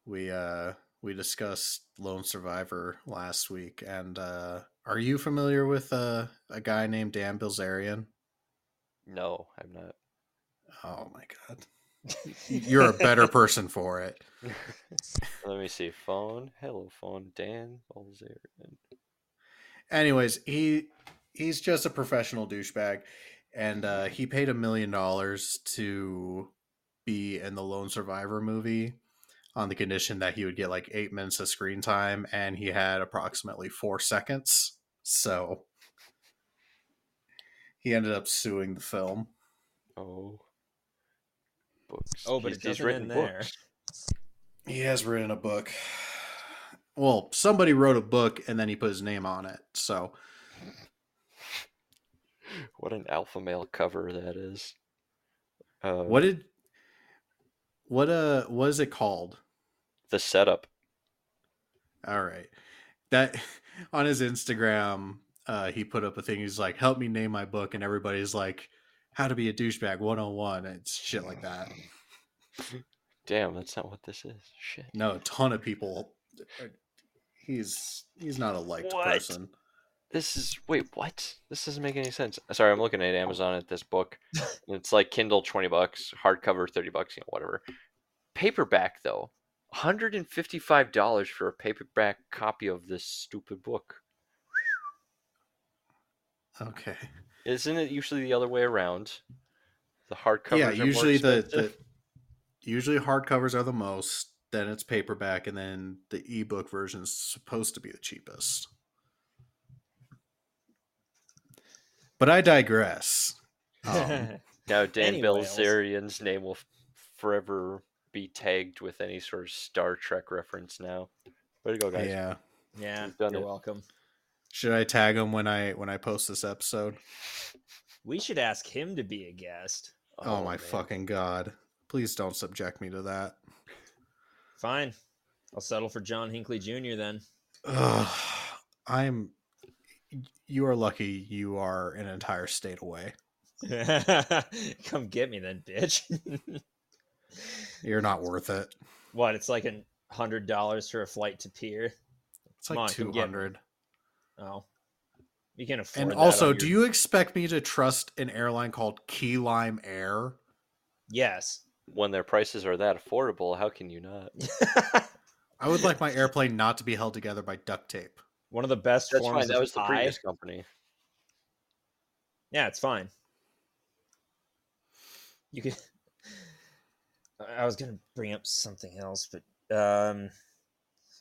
We uh, we discussed Lone Survivor last week, and uh, are you familiar with uh, a guy named Dan Bilzerian? No, I'm not. Oh my god, you're a better person for it. Let me see. Phone, hello, phone, Dan Bilzerian. Anyways, he he's just a professional douchebag, and uh, he paid a million dollars to be in the Lone Survivor movie on the condition that he would get like eight minutes of screen time, and he had approximately four seconds. So he ended up suing the film. Oh, books. Oh, but he's, it doesn't he's written end there. Books. He has written a book. Well, somebody wrote a book and then he put his name on it. So, what an alpha male cover that is. Uh, what did what uh what is it called? The Setup. All right, that on his Instagram, uh, he put up a thing. He's like, "Help me name my book," and everybody's like, "How to Be a Douchebag one oh one." It's shit like that. Damn, that's not what this is. Shit. No, a ton of people. He's he's not a liked what? person. This is wait what? This doesn't make any sense. Sorry, I'm looking at Amazon at this book. It's like Kindle twenty bucks, hardcover thirty bucks, you know, whatever. Paperback though, one hundred and fifty-five dollars for a paperback copy of this stupid book. Okay. Isn't it usually the other way around? The hardcovers. Yeah, usually are more expensive. the, the usually hardcovers are the most. Then it's paperback, and then the ebook version is supposed to be the cheapest. But I digress. Um, now, Dan anyway, Bilzerian's name will forever be tagged with any sort of Star Trek reference now. Way to go, guys. Yeah. Yeah. You're it. welcome. Should I tag him when I when I post this episode? We should ask him to be a guest. Oh, oh my man. fucking God. Please don't subject me to that. Fine. I'll settle for John Hinckley Junior then. Ugh, I'm. You are lucky you are an entire state away. Come get me then, bitch. You're not worth it. What? It's like a hundred dollars for a flight to pier. It's Come like two hundred. Oh, you can afford. And that also, do your... you expect me to trust an airline called Key Lime Air? Yes. When their prices are that affordable, how can you not? I would like my airplane not to be held together by duct tape. One of the best That's forms. Fine. That of was the pie. Previous company. Yeah, it's fine. You could. I was going to bring up something else, but um,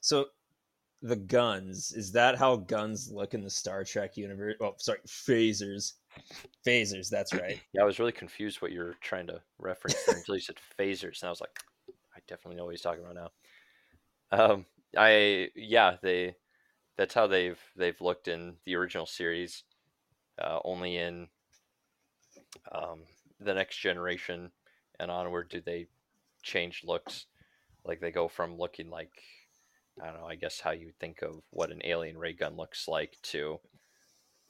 so the guns, is that how guns look in the Star Trek universe? Oh, sorry, phasers. Phasers, that's right. Yeah, I was really confused what you were trying to reference there until you said phasers, and I was like, I definitely know what he's talking about now. Um, I yeah, they that's how they've they've looked in the original series, uh, only in um, the Next Generation and onward do they change looks. Like they go from looking like, I don't know, I guess how you would think of what an alien ray gun looks like to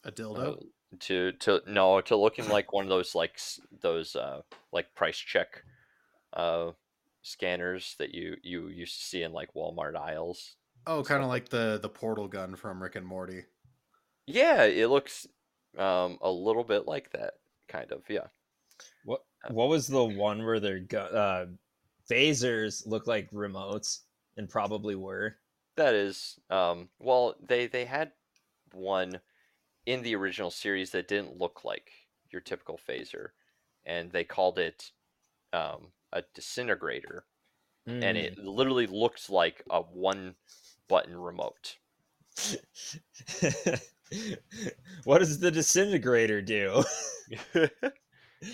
a dildo. Uh, to to no to looking like one of those like those uh like price check uh scanners that you you used to see in like Walmart aisles. Oh, kind of like the the portal gun from Rick and Morty. Yeah, it looks um a little bit like that, kind of. Yeah. What what was the one where their gu- uh phasers look like remotes, and probably were? That is um well they they had one in the original series that didn't look like your typical phaser, and they called it um, a disintegrator, mm. and it literally looked like a one-button remote. What does the disintegrator do?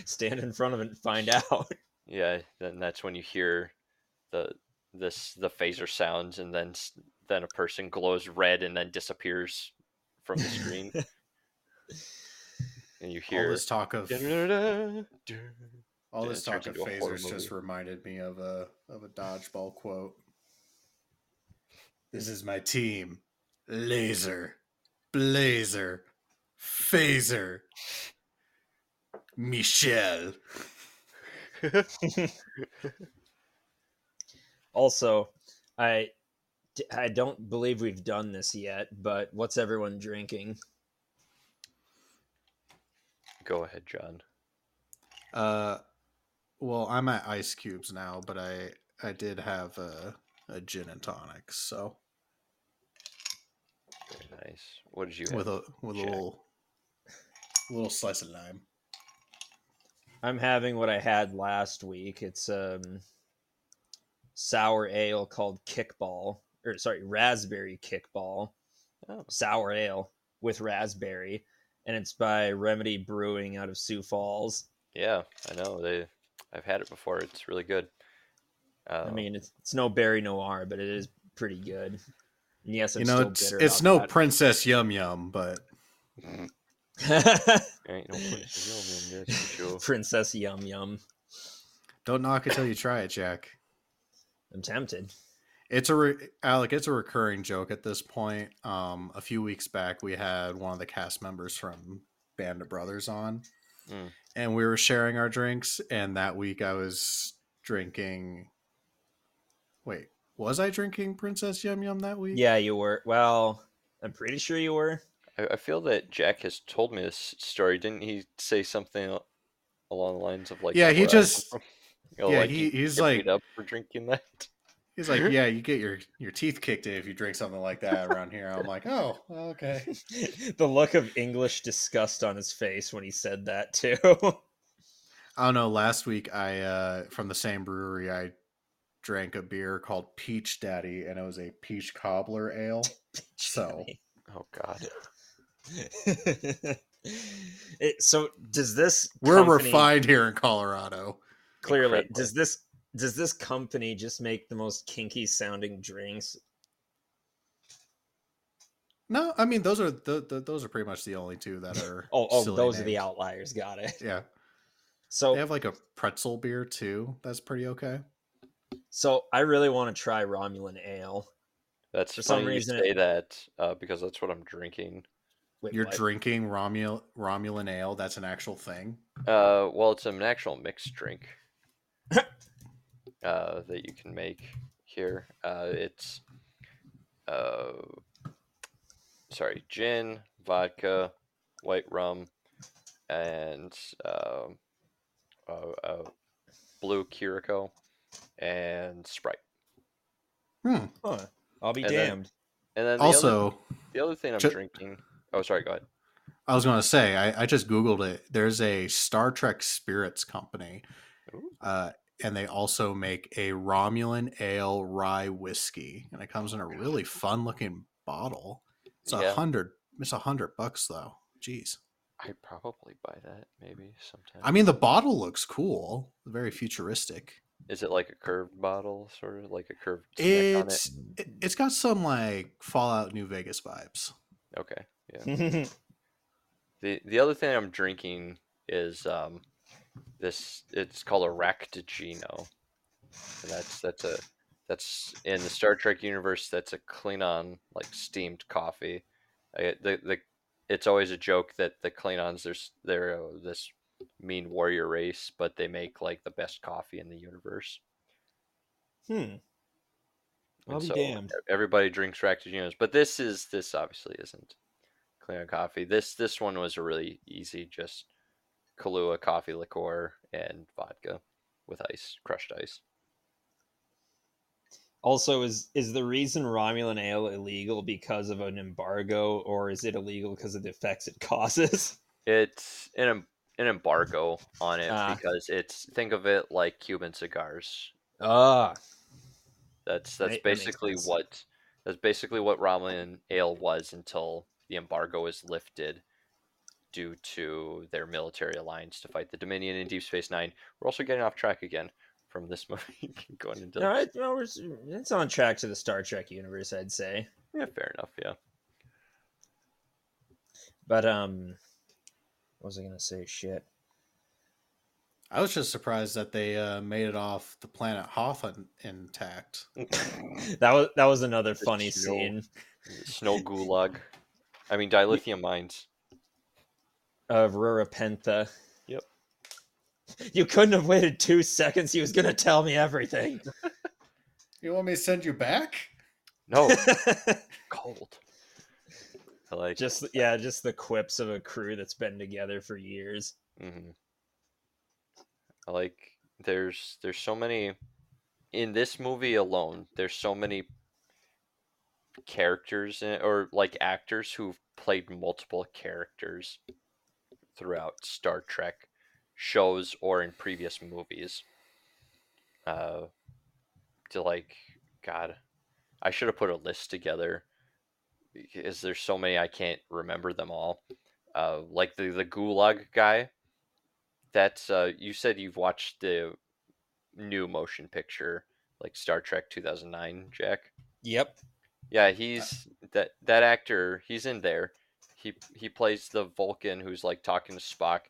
Stand in front of it and find out. Yeah, then that's when you hear the this the phaser sounds, and then then a person glows red and then disappears from the screen. And you hear all this talk of da, da, da, da, all this talk of phasers just reminded me of a of a dodgeball quote. This is my team: laser, blazer, phaser, Michelle. Also, I I don't believe we've done this yet, but what's everyone drinking? Go ahead, John. Uh, well, I'm at ice cubes now, but I, I did have a, a gin and tonic, so. Very nice. What did you have? With a with a little, a little slice of lime. I'm having what I had last week. It's um sour ale called Kickball. Or sorry, raspberry kickball, oh. sour ale with raspberry, and it's by Remedy Brewing out of Sioux Falls. Yeah, I know they. I've had it before. It's really good. Um, I mean, it's, it's no Berry Noir, but it is pretty good. And yes, I'm you know, still it's bitter it's no that. Princess Yum Yum, but ain't no Princess Yum Yum, that's for sure. Princess Yum Yum. Don't knock it till you try it, Jack. I'm tempted. It's a re- Alec. It's a recurring joke at this point. Um, a few weeks back, we had one of the cast members from Band of Brothers on, mm. and we were sharing our drinks. And that week, I was drinking. Wait, was I drinking Princess Yum Yum that week? Yeah, you were. Well, I'm pretty sure you were. I, I feel that Jack has told me this story. Didn't he say something along the lines of like? Yeah, he just. You know, yeah, like, he, he's like up for drinking that. He's like, yeah, you get your, your teeth kicked in if you drink something like that around here. I'm like, oh, okay. The look of English disgust on his face when he said that, too. I don't know. Last week, I uh, from the same brewery, I drank a beer called Peach Daddy, and it was a peach cobbler ale. So, oh, God. It, so, does this We're company... refined here in Colorado. Clearly. Incredibly. Does this... Does this company just make the most kinky sounding drinks? No, I mean those are the, the those are pretty much the only two that are. oh, oh, those named. Are the outliers. Got it. Yeah. So they have like a pretzel beer too. That's pretty okay. So I really want to try Romulan ale. That's for some reason you say it, that uh, because that's what I'm drinking. You're life. Drinking Romul- Romulan ale? That's an actual thing? Uh, well, it's an actual mixed drink uh, that you can make here. Uh, it's, uh, sorry, gin, vodka, white rum, and uh, uh, uh, blue Kiriko, and Sprite. Hmm. Huh. I'll be and damned. Then, and then the also, other, the other thing I'm ch- drinking... Oh, sorry. Go ahead. I was going to say, I, I just Googled it. There's a Star Trek spirits company, uh, and they also make a Romulan ale rye whiskey, and it comes in a really fun looking bottle. It's a yeah. hundred. It's a hundred bucks though. Jeez. I'd probably buy that maybe sometime. I mean, the bottle looks cool. Very futuristic. Is it like a curved bottle, sort of like a curved? It's on it? It, it's got some like Fallout New Vegas vibes. Okay. Yeah. the the other thing I'm drinking is um this it's called a Racticino. And that's that's a that's in the Star Trek universe, that's a Klingon like steamed coffee. I, the the it's always a joke that the Klingons there's they're uh, this mean warrior race, but they make like the best coffee in the universe. Hmm. I'll be so damned. Everybody drinks Racticinos, but this is this obviously isn't Klingon coffee. This this one was a really easy, just Kahlua coffee liqueur and vodka with ice, crushed ice. Also, is is the reason Romulan ale illegal because of an embargo, or is it illegal because of the effects it causes? It's an an embargo on it ah. because it's think of it like Cuban cigars. Ah. That's that's that basically what that's basically what Romulan ale was until the embargo was lifted due to their military alliance to fight the Dominion in Deep Space Nine. We're also getting off track again from this movie going into. No, I, no we're, it's on track to the Star Trek universe, I'd say. Yeah, fair enough. Yeah, but um, what was I gonna say? Shit. I was just surprised that they uh, made it off the planet Hoth intact. that was that was another the funny snow, scene. Snow gulag. I mean, dilithium mines. Of Rurapentha. Yep. You couldn't have waited two seconds. He was going to tell me everything. You want me to send you back? No. Cold. I like just it. Yeah, just the quips of a crew that's been together for years. Mm-hmm. Like there's there's so many in this movie alone. There's so many characters in, or like actors who've played multiple characters throughout Star Trek shows or in previous movies. Uh, to like God, I should have put a list together because there's so many I can't remember them all. Uh, like the the Gulag guy. That's uh, you said you've watched the new motion picture, like Star Trek two thousand nine, Jack. Yep. Yeah, he's that that actor. He's in there. He he plays the Vulcan who's like talking to Spock,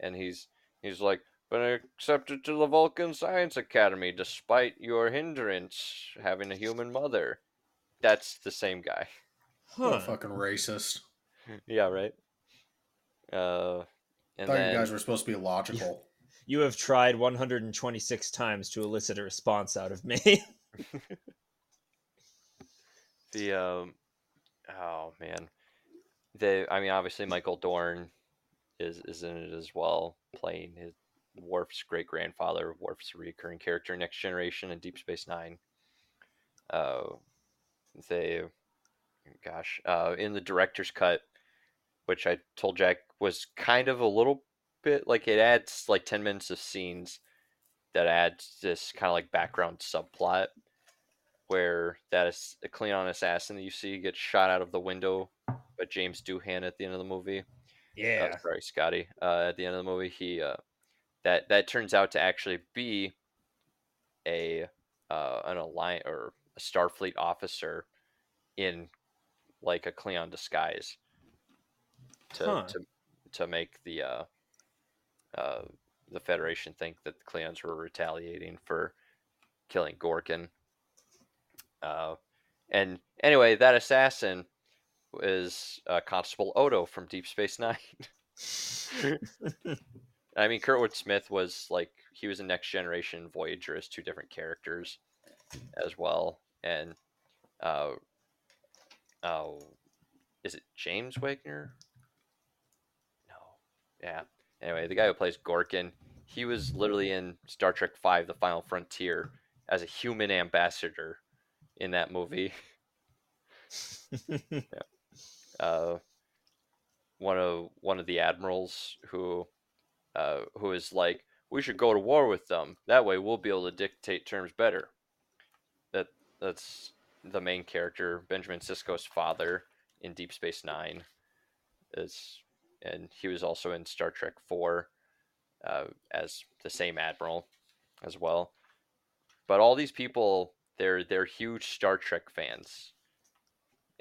and he's he's like been accepted to the Vulcan Science Academy despite your hindrance having a human mother. That's the same guy. Huh. What a fucking racist. Yeah. Right. Uh. I thought then, you guys were supposed to be logical. You have tried one hundred twenty-six times to elicit a response out of me. the, um, oh man. They, I mean, obviously Michael Dorn is, is in it as well, playing his Worf's great-grandfather, Worf's recurring character, Next Generation and Deep Space Nine. Uh, they, gosh, uh, in the director's cut, which I told Jack was kind of a little bit like it adds like ten minutes of scenes that adds this kind of like background subplot where that is a Klingon assassin that you see gets shot out of the window by James Doohan at the end of the movie. Yeah. Uh, sorry, Scotty. Uh, at the end of the movie, he uh, that that turns out to actually be a uh, an alliance or a Starfleet officer in like a Klingon disguise. To, huh. to to make the uh, uh, the Federation think that the Klingons were retaliating for killing Gorkon. Uh, and anyway, that assassin is uh, Constable Odo from Deep Space Nine. I mean, Kurtwood Smith was like, he was in Next Generation, Voyager as two different characters as well. And uh, oh, is it James Wagner? No. Yeah. Anyway, the guy who plays Gorkon, he was literally in Star Trek five, The Final Frontier, as a human ambassador in that movie. Yeah. uh, one of one of the admirals who uh, who is like, we should go to war with them. That way we'll be able to dictate terms better. That That's the main character, Benjamin Sisko's father in Deep Space Nine. It's, and he was also in Star Trek four uh, as the same admiral as well. But all these people, they're they're huge Star Trek fans.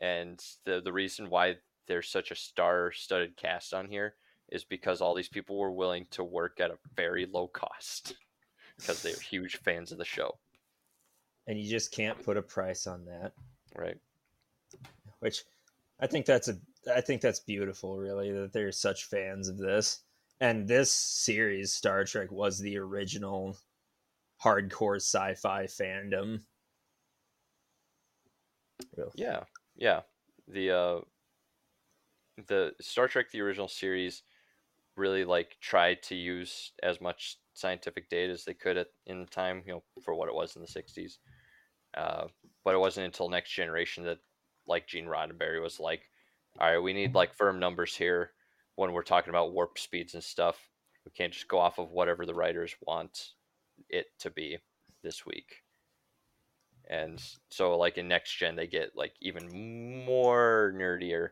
And the the reason why there's such a star-studded cast on here is because all these people were willing to work at a very low cost because they're huge fans of the show. And you just can't put a price on that. Right. Which I think that's a I think that's beautiful, really, that they're such fans of this. And this series, Star Trek, was the original hardcore sci-fi fandom. Really. Yeah. Yeah, the uh, the Star Trek, the original series, really like tried to use as much scientific data as they could at, in the time, you know, for what it was in the sixties. Uh, but it wasn't until Next Generation that, like, Gene Roddenberry was like, all right, we need like firm numbers here when we're talking about warp speeds and stuff. We can't just go off of whatever the writers want it to be this week. And so, like, in Next Gen, they get, like, even more nerdier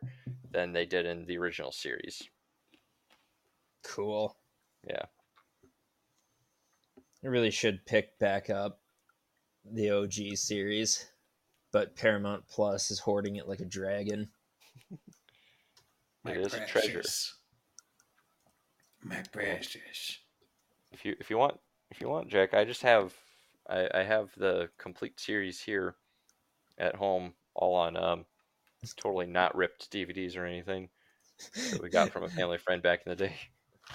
than they did in the original series. Cool. Yeah. I really should pick back up the O G series, but Paramount Plus is hoarding it like a dragon. It is precious. A treasure. My precious. If you if you want if you want, Jack, I just have. I, I have the complete series here at home, all on um, totally not ripped D V Ds or anything that we got from a family friend back in the day.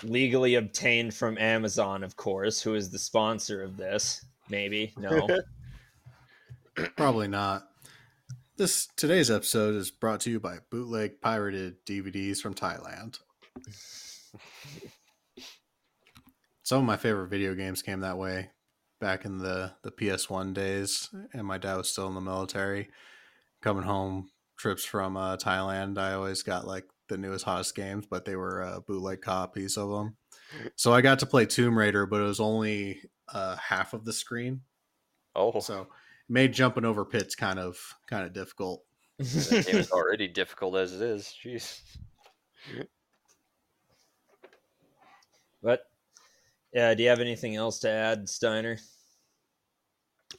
Legally obtained from Amazon, of course, who is the sponsor of this. Maybe. No. Probably not. This today's episode is brought to you by bootleg pirated D V Ds from Thailand. Some of my favorite video games came that way. Back in the, the P S one days, and my dad was still in the military. Coming home, trips from uh, Thailand, I always got like the newest, hottest games, but they were uh, bootleg copies of them. So I got to play Tomb Raider, but it was only uh, half of the screen. Oh, so it made jumping over pits kind of kind of difficult. It was already difficult as it is. Jeez. But yeah, do you have anything else to add, Steiner?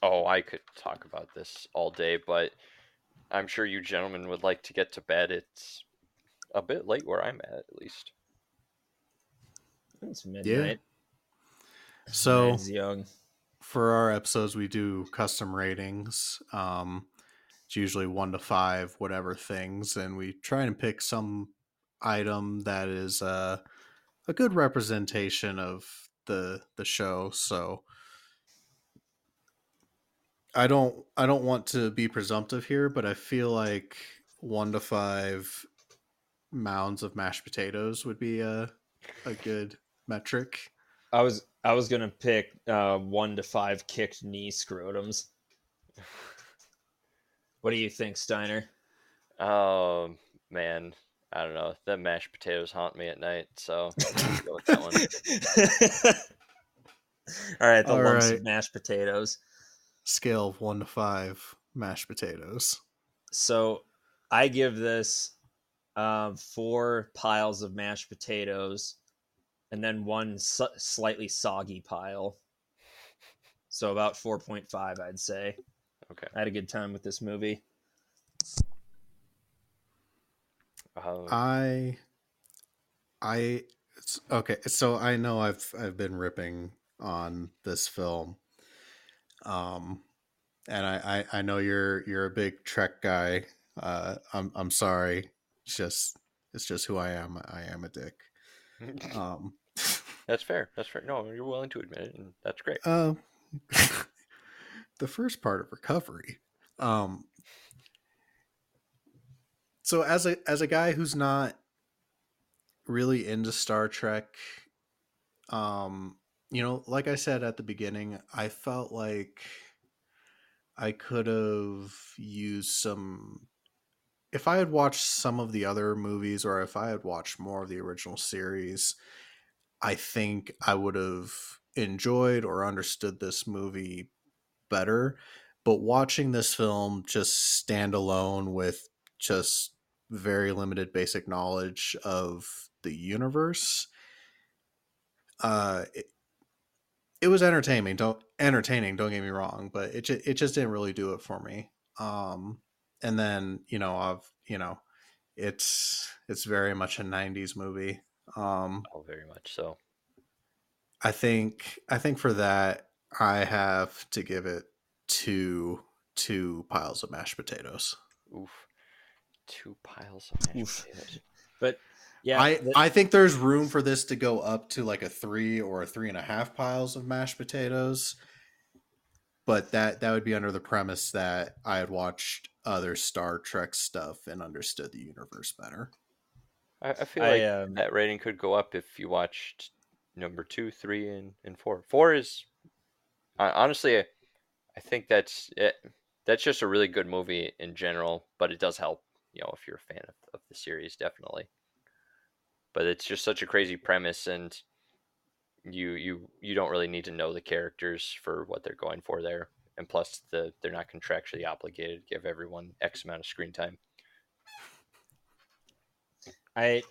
Oh, I could talk about this all day, but I'm sure you gentlemen would like to get to bed. It's a bit late where I'm at, at least. It's midnight. Yeah. So, Man's young. For our episodes, we do custom ratings. Um, it's usually one to five, whatever things, and we try and pick some item that is uh, a good representation of the the show. So I don't I don't want to be presumptive here, but I feel like one to five mounds of mashed potatoes would be a a good metric. I was I was gonna pick uh, one to five kicked knee scrotums. What do you think, Steiner? Oh man, I don't know. The mashed potatoes haunt me at night, so I'll go with that one. All right, the All lumps right. of mashed potatoes. Scale of one to five mashed potatoes. So I give this uh, four piles of mashed potatoes and then one su- slightly soggy pile. So about four point five, I'd say. Okay. I had a good time with this movie. Uh-huh. I, I, it's, okay. So I know I've, I've been ripping on this film. Um, and I, I, I know you're, you're a big Trek guy. Uh, I'm, I'm sorry. It's just it's just who I am. I am a dick. Um, that's fair. That's fair. No, you're willing to admit it, and that's great. Um, uh, the first part of recovery. Um, so as a as a guy who's not really into Star Trek, um, you know, like I said at the beginning, I felt like I could have used some. If I had watched some of the other movies, or if I had watched more of the original series, I think I would have enjoyed or understood this movie better. But watching this film just standalone with just very limited basic knowledge of the universe, uh, it, it was entertaining. Don't entertaining. Don't get me wrong, but it ju- it just didn't really do it for me. Um, And then, you know, I've, you know, it's, it's very much a nineties movie. Um, oh, very much so. I think, I think for that, I have to give it two, two piles of mashed potatoes. Oof. Two piles of mashed Oof. potatoes. But yeah, I, that... I think there's room for this to go up to like a three or a three and a half piles of mashed potatoes. But that, that would be under the premise that I had watched other Star Trek stuff and understood the universe better. I, I feel like I, um, that rating could go up if you watched number two, three, and, and four. Four is uh, honestly, I, I think that's it. That's just a really good movie in general, but it does help, you know, if you're a fan of, of the series, definitely. But it's just such a crazy premise, and you you you don't really need to know the characters for what they're going for there. And plus, the they're not contractually obligated to give everyone X amount of screen time. I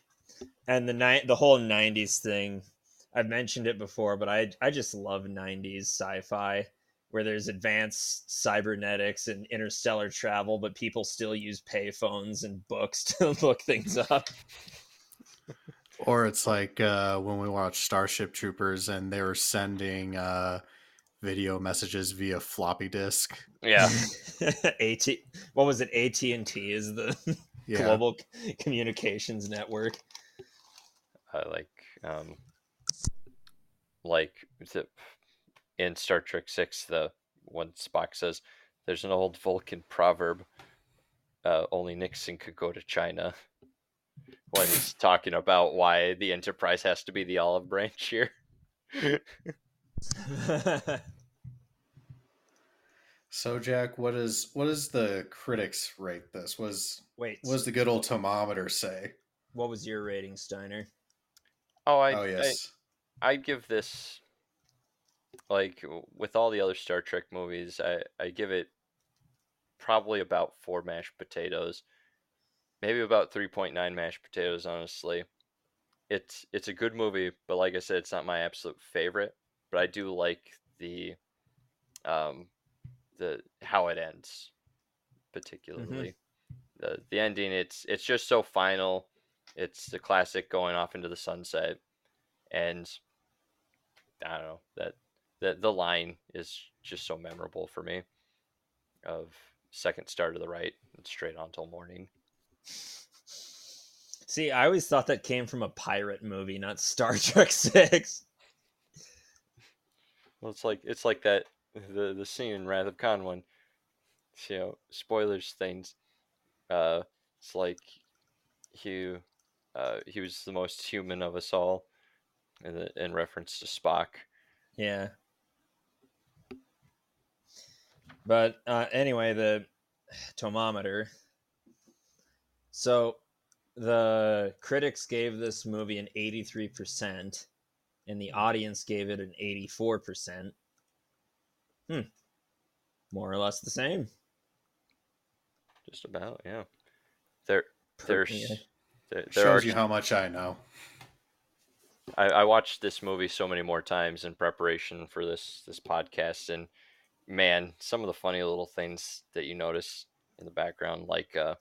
and the ni- the whole nineties thing, I've mentioned it before, but I I just love nineties sci-fi where there's advanced cybernetics and interstellar travel, but people still use payphones and books to look things up. Or it's like uh, when we watched Starship Troopers and they were sending. Uh... video messages via floppy disk. Yeah. AT what was it? A T and T is the yeah. global communications network. Uh, like um like the, in Star Trek six, the when Spock says there's an old Vulcan proverb, uh, only Nixon could go to China, when he's talking about why the Enterprise has to be the olive branch here. So Jack, what is what is the critics rate this? Was wait, what does the good old thermometer say? What was your rating, Steiner? Oh, I oh, yes. I I'd give this, like with all the other Star Trek movies, I, I give it probably about four mashed potatoes, maybe about three point nine mashed potatoes. Honestly, it's it's a good movie, but like I said, it's not my absolute favorite. But I do like the, um, the how it ends, particularly mm-hmm. the the ending. It's it's just so final. It's the classic going off into the sunset, and I don't know that that the line is just so memorable for me. Of second star to the right and straight on till morning. See, I always thought that came from a pirate movie, not Star Trek six. Well, it's like it's like that the the scene in Wrath of Khan when, you know, spoilers things. Uh, it's like he uh, he was the most human of us all, in the, in reference to Spock. Yeah. But uh, anyway, the thermometer. So, the critics gave this movie an eighty-three percent. And the audience gave it an eighty-four percent. Hmm. More or less the same. Just about, yeah. There, there's, yeah. There, there shows are, you how much I know. I, I watched this movie so many more times in preparation for this this podcast, and man, some of the funny little things that you notice in the background, like uh,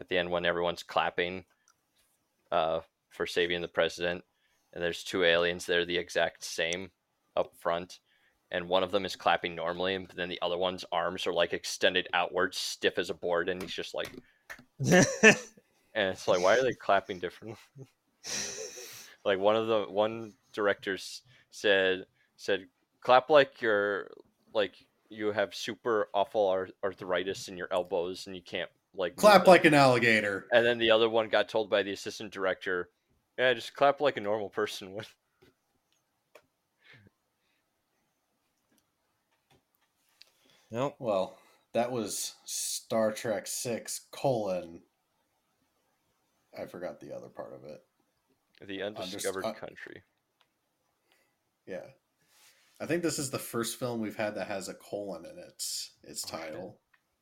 at the end when everyone's clapping uh, for saving the president. And there's two aliens that are the exact same up front. And one of them is clapping normally. But then the other one's arms are like extended outwards, stiff as a board. And he's just like, And it's like, why are they clapping differently? Like one of the one directors said said clap like you're like you have super awful ar- arthritis in your elbows and you can't like clap like an alligator. And then the other one got told by the assistant director, yeah, just clap like a normal person would. Nope. Well, that was Star Trek six colon. I forgot the other part of it. The Undiscovered Undis- Country. Yeah. I think this is the first film we've had that has a colon in its its title.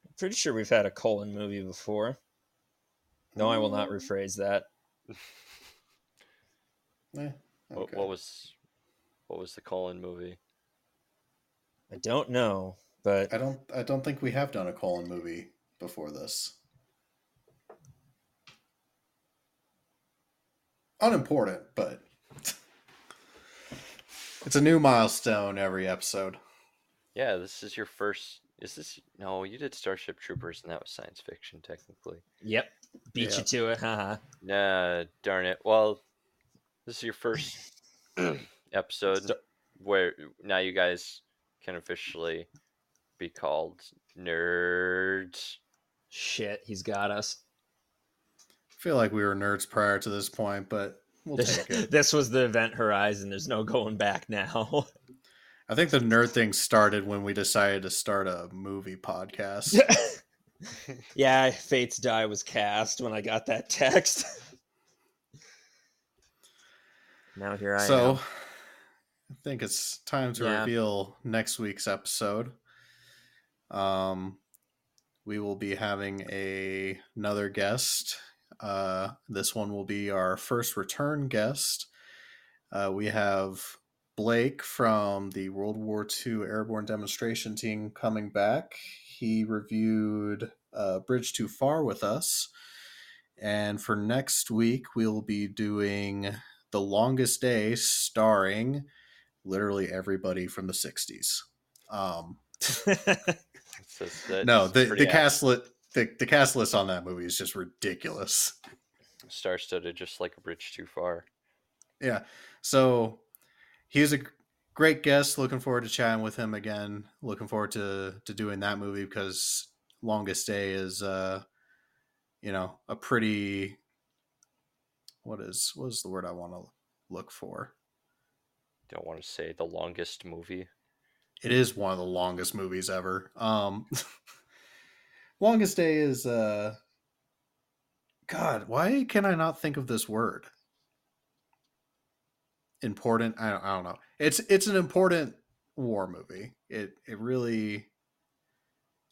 I'm pretty sure we've had a colon movie before. No, I will not rephrase that. eh, okay. what, what was what was the colon movie? I don't know, but I don't I don't think we have done a colon movie before this. Unimportant, but it's a new milestone every episode. Yeah, this is your first. Is this no? You did Starship Troopers, and that was science fiction, technically. Yep, beat yeah. you to it. Haha. Nah, darn it. Well, this is your first episode Star- where now you guys can officially be called nerds. Shit, he's got us. I feel like we were nerds prior to this point, but we'll take it. This was the event horizon. There's no going back now. I think the nerd thing started when we decided to start a movie podcast. Yeah, Fate's die was cast when I got that text. Now here I am. So I think it's time to yeah. reveal next week's episode. Um, we will be having a another guest. Uh, this one will be our first return guest. Uh, we have Blake from the World War Two Airborne Demonstration Team coming back. He reviewed uh, Bridge Too Far with us. And for next week, we'll be doing The Longest Day, starring literally everybody from the sixties. Um, that's, that's no, the, the cast list... The, the cast list on that movie is just ridiculous. Star-studded, just like a bridge too far. Yeah. So he was a great guest. Looking forward to chatting with him again. Looking forward to, to doing that movie because Longest Day is, uh, you know, a pretty, what is, what is the word I want to look for? Don't want to say the longest movie. It is one of the longest movies ever. Um, Longest Day is, uh, God, why can I not think of this word? Important? I don't, I don't know. It's it's an important war movie. It it really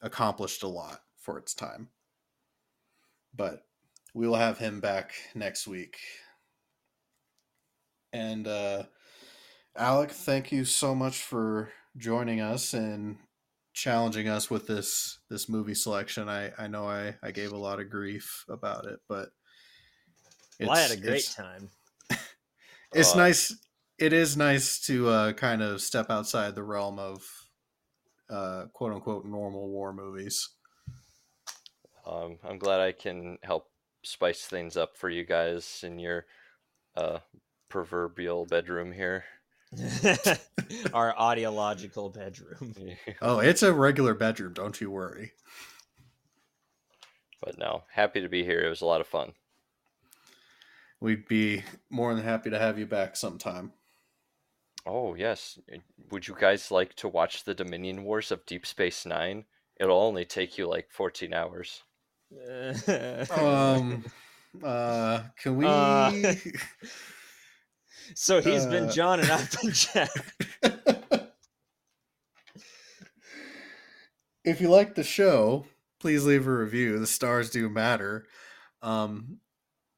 accomplished a lot for its time. But we will have him back next week. And uh, Alec, thank you so much for joining us and challenging us with this this movie selection. I I know I I gave a lot of grief about it, but it's, well, I had a great it's, time. It's uh, nice. It is nice to uh, kind of step outside the realm of uh, quote unquote normal war movies. Um, I'm glad I can help spice things up for you guys in your uh, proverbial bedroom here. Our audiological bedroom. Oh, it's a regular bedroom, don't you worry. But no, happy to be here. It was a lot of fun. We'd be more than happy to have you back sometime. Oh, yes. Would you guys like to watch the Dominion Wars of Deep Space Nine? It'll only take you like fourteen hours. um, uh, can we... Uh... So he's uh, been John and I've been Jack. If you like the show, please leave a review. The stars do matter. Um,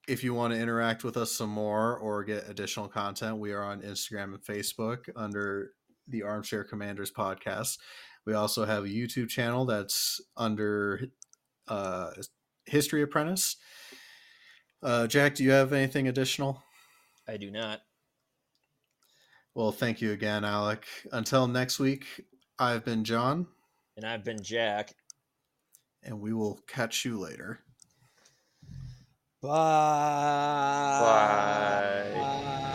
if you want to interact with us some more or get additional content, we are on Instagram and Facebook under the Armchair Commanders Podcast. We also have a YouTube channel that's under uh, History Apprentice. Uh, Jack, do you have anything additional? I do not. Well, thank you again, Alec. Until next week, I've been John. And I've been Jack. And we will catch you later. Bye. Bye. Bye.